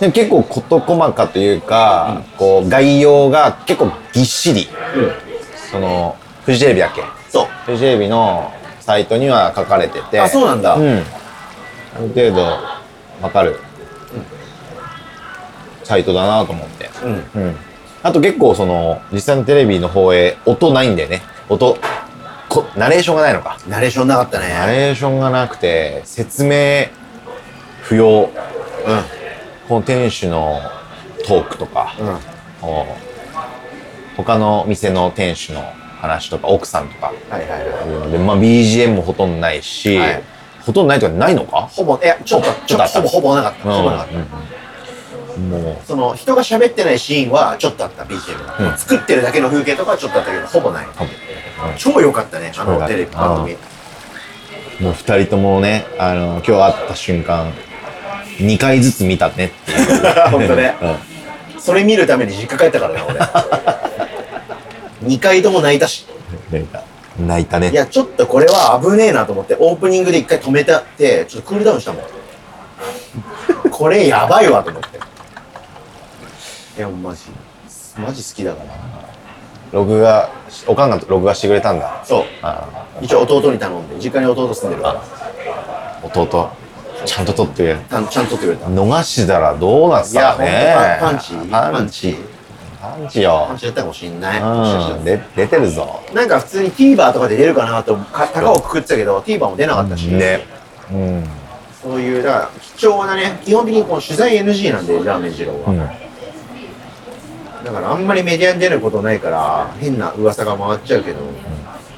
でも結構事細かというか、うん、こう概要が結構ぎっしり、うん、そのフジテレビだっけ、そうフジテレビのサイトには書かれてて、あ、そうなんだ、うん、ある程度わかる、うん、サイトだなと思って、うんうん、あと結構その実際のテレビの方へ音ないんだよね、音こナレーションがないのか、ナレーションなかったね、ナレーションがなくて説明不要、うん、この店主のトークとか、うん、他の店の店主の話とか奥さんとか、はいはいはい、で、まあ、ビージーエム もほとんどないし、はい、ほとんどないとかないのか、ほぼ、いやちょっとちょっとほぼほぼなかった、うん、ほぼなかった、うん、もうその人が喋ってないシーンはちょっとあった ビージーエム、うん、作ってるだけの風景とかはちょっとあったけどほぼない、ほぼ超良かったね、あのテレビ番組。もうふたりともね、あの今日会った瞬間にかいずつ見たねっていう本当ね、うん、それ見るために実家帰ったからな俺にかいとも泣いたし、泣いた泣いたね。いやちょっとこれは危ねえなと思ってオープニングでいっかい止めたってちょっとクールダウンしたもんこれやばいわと思って、いやもうマジマジ好きだから、録画、おかんが録画してくれたんだ。そう、ああ一応弟に頼んで、実家に弟住んでるから、弟ちゃんと撮ってくれた、ちゃんと撮ってくれた、逃したらどうなってたのね。いやほんとパンチパンチパンチよ、パンチやったかもしんない、うん、で出てるぞ。なんか普通に TVer とかで出るかなと高をくくってたけど TVer も出なかったしね、うん、そういうだから貴重なね、基本的にこの取材 エヌジー なんでラーメン二郎は、うん、だからあんまりメディアに出ることないから変な噂が回っちゃうけど、うん、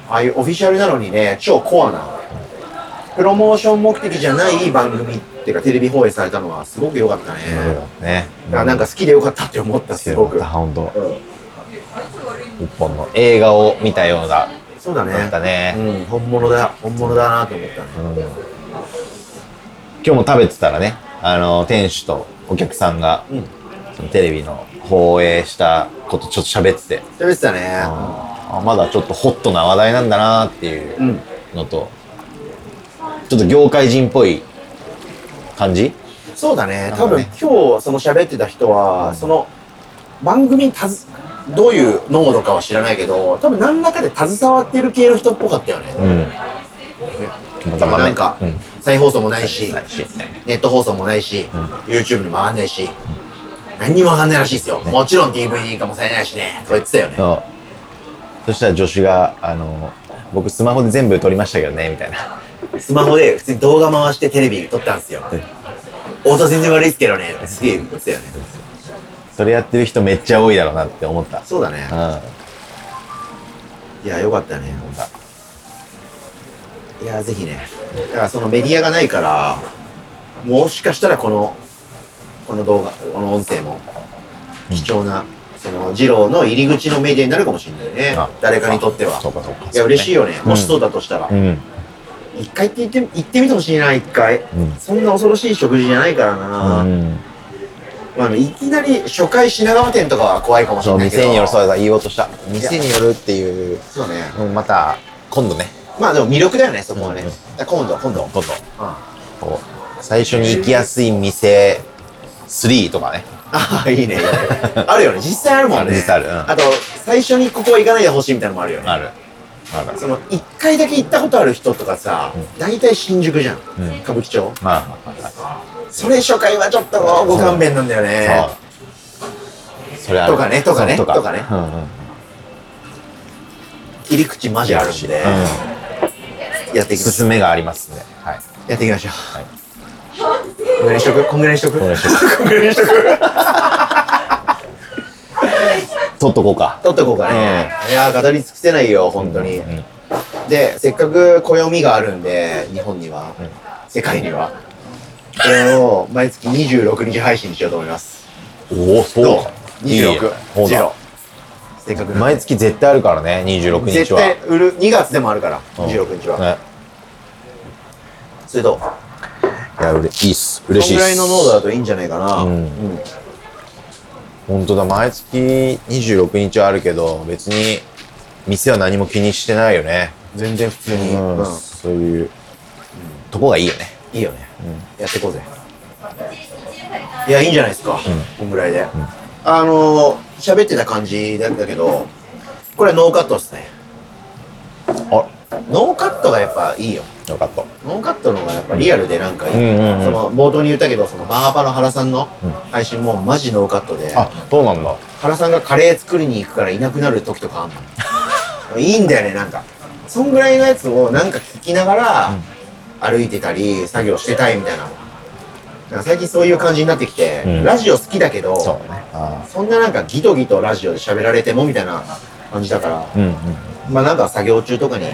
ああいうオフィシャルなのにね、超コアなプロモーション目的じゃない番組っていうかテレビ放映されたのはすごく良かったね、うん、ね、だからなんか好きで良かったって思った、すごく本当、うん、一本の映画を見たような、そうだね、だったね、うん、本物だ本物だなと思ったね、うん、今日も食べてたらね、あの店主とお客さんが、うん、そのテレビの放映したことちょっと喋ってて喋ってたね、あ、まだちょっとホットな話題なんだなっていうのと、うん、ちょっと業界人っぽい感じ、そうだね、多分今日その喋ってた人は、うん、その番組にたずどういう濃度かは知らないけど、多分何らかで携わってる系の人っぽかったよね、うん、たまなんか、うん、再放送もないし、ネット放送もないし、うん、YouTube にも上がんないし、うん、何にも上がんないらしいですよ、ね、もちろん ディーブイディー 化もされないしね、そう言ってたよね。そうそしたら助手があの僕スマホで全部撮りましたけどねみたいな、スマホで普通に動画回してテレビ撮ったんですよ。音全然悪いっすけどねってすげえ言ってたよね。それやってる人めっちゃ多いだろうなって思った。そうだね、うん、いやよかったね。ほんだいやぜひね、だからそのメディアがないからもしかしたらこのこの動画この音声も貴重な、うん、その二郎の入り口のメディアになるかもしれないね、誰かにとっては。そうかそうか。いや嬉しいよね、うん、もしそうだとしたら、うん、一回って言って行ってみてほしいな一回、うん、そんな恐ろしい食事じゃないからな、うん、まあいきなり初回品川店とかは怖いかもしれないけど、店による。そうだ言おうとした、店によるっていう。そうね、うん、また今度ね。まあでも魅力だよねそこはね、うんうん、今度今度今度、うん、こう最初に行きやすい店スリーとかね。ああいいねあるよね、実際あるもんね。実際ある、うん、あと最初にここは行かないでほしいみたいなのもあるよね。あるある。そのいっかいだけ行ったことある人とかさ、うん、大体新宿じゃん、うん、歌舞伎町、まあまあ、それ初回はちょっとご勘弁なんだよね。それあるとかねとかねとかねとかね、うんうん、切り口マジあるんで、うん、やっていきます。進めがありますね、はい、やっていきましょう、はい。こんぐらいにしとくこんぐらいにしとくこんぐらいにしとく取っとこうか取っとこうかね、うん、いや語り尽くせないよ本当に、うんうん、で、せっかく暦があるんで日本には、うん、世界にはこれを毎月にじゅうろくにち配信しようと思います。おおそうか、にじゅうろく、ゼロ。せっかく毎月絶対あるからね、にじゅうろくにちは絶対売る。にがつでもあるから、うん、にじゅうろくにちは、ね、それどう？いや、うれいいっす。嬉しいっす。このぐらいの濃度だといいんじゃないかな。うん。うん、ほんとだ、毎月にじゅうろくにちはあるけど、別に店は何も気にしてないよね。全然普通に。うんうん、そういう、うん、とこがいいよね。いいよね。うん、やってこうぜ。いや、いいんじゃないですか。うん、こんぐらいで。うん、あの、喋ってた感じだったけど、これノーカットっすね。あノーカットがやっぱいいよ。ノーカット。ノーカットの方がやっぱリアルでなんかいい。うんうんうん、その冒頭に言ったけど、そのバーバの原さんの配信もマジノーカットで。あ、そうなんだ。原さんがカレー作りに行くからいなくなる時とかあんの。いいんだよね、なんか。そんぐらいのやつをなんか聞きながら歩いてたり、作業してたいみたいな。なんか最近そういう感じになってきて、うん、ラジオ好きだけど、そうね、あ、そんななんかギトギトラジオで喋られてもみたいな感じだから。うんうん、まあなんか作業中とかに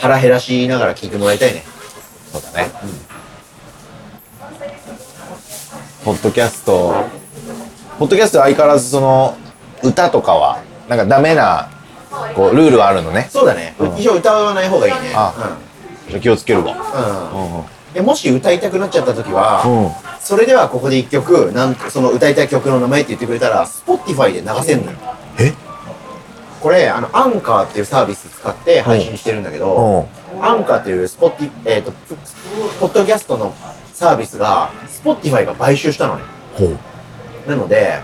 腹減らしながら聞いてもらいたいね。そうだね、うん、ポッドキャストポッドキャストは相変わらずその歌とかはなんかダメなこうルールはあるのね。そうだね、うん、一応歌わない方がいいね。あ、うん、気をつけるわ、うんうん、でもし歌いたくなっちゃった時は、うん、それではここで一曲なんその歌いたい曲の名前って言ってくれたら Spotify で流せんのよ。えこれあのアンカーっていうサービス使って配信してるんだけど、うん、アンカーっていうスポッティ、えーと、ポッドキャストのサービスが Spotify が買収したのね。ほう。なので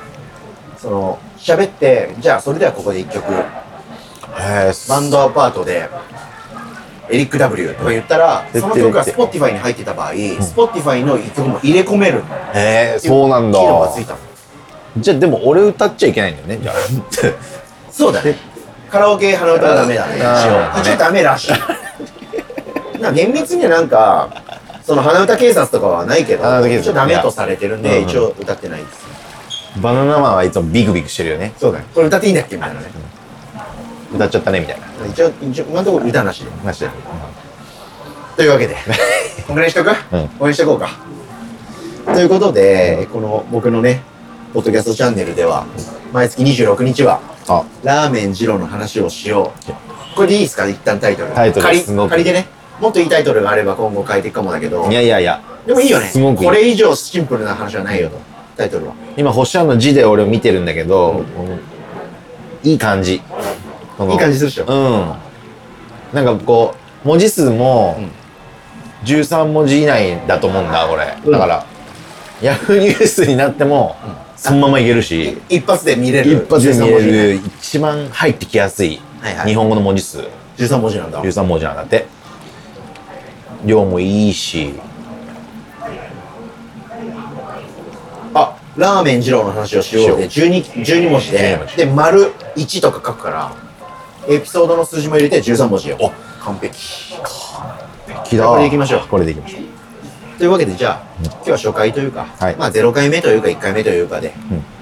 その喋ってじゃあそれではここでいっきょくバンドアパートでエリック ダブリュー とか言ったら、その曲が Spotify に入ってた場合、うん、Spotify のいっきょくも入れ込める。へえ、そうなんだ。機能がついたの。じゃあでも俺歌っちゃいけないんだよね。じゃあそうだね。カラオケ鼻歌はダメだね。一応。ちょっとダメらしい。なんか厳密にはなんかその鼻歌警察とかはないけど、一応ダメとされてるんで一応歌ってないです。バナナマンはいつもビクビクしてるよね。そうだね。これ歌っていいんだっけみたいなね。歌っちゃったねみたいな。一応一応今のところ歌なしで。なしで、うん。というわけで、こんぐらいにしとく？うん。応援していこうか。ということで、この僕のね、ポッドキャストチャンネルでは毎月にじゅうろくにちはラーメン二郎の話をしよう。これでいいですか、一旦タイトル。タイトル仮でね、もっといいタイトルがあれば今後変えていくかもだけど。いやいやいや。でもいいよね。すごくいい。これ以上シンプルな話はないよと。タイトルは。今星ちゃんの字で俺を見てるんだけど、うん、いい感じ。いい感じするでしょ。うん。なんかこう文字数もじゅうさんもじ以内だと思うんだこれ。うん、だからヤフーニュースになっても。うん、そのままいけるし、一発で見れる。一発で見れる。一番入ってきやすい、はいはい、日本語の文字数。じゅうさんもじなんだ。じゅうさんもじなんだって。量もいいし。あ、ラーメン二郎の話をしようで じゅうに, じゅうに文字で、で丸いちとか書くからエピソードの数字も入れてじゅうさん文字よ。完璧。完璧だ。これでいきましょう。これでいきましょう。というわけでじゃあ、うん、今日は初回というか、はい、まあぜろかいめというかいっかいめというかで、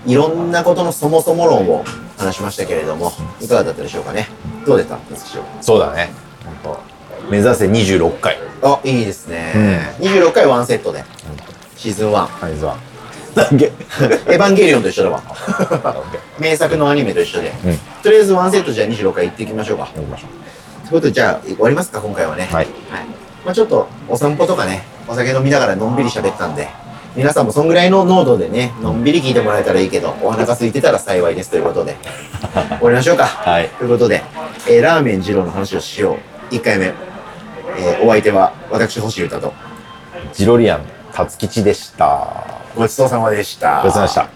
うん、いろんなことのそもそも論を話しましたけれども、いかがだったでしょうかね。どうでした？そうだね。本当目指せにじゅうろっかい。あ、いいですね。うん、にじゅうろっかいワンセットで。シーズンワン。シーズンワン。エヴァンゲリオンと一緒だわ。名作のアニメと一緒で、うん、とりあえずワンセットじゃあにじゅうろっかい行っていきましょうか。行きましょう。ということでじゃあ終わりますか今回はね。はい、はい。まあ、ちょっとお散歩とかね、お酒飲みながらのんびり喋ったんで、皆さんもそんぐらいの濃度でね、のんびり聞いてもらえたらいいけど、お腹が空いてたら幸いですということで終わりましょうか。はい、ということで、えー、ラーメン二郎の話をしよういっかいめ、えー、お相手は私星歌とジロリアン辰吉でした。ごちそうさまでした。ごちそうさまでした。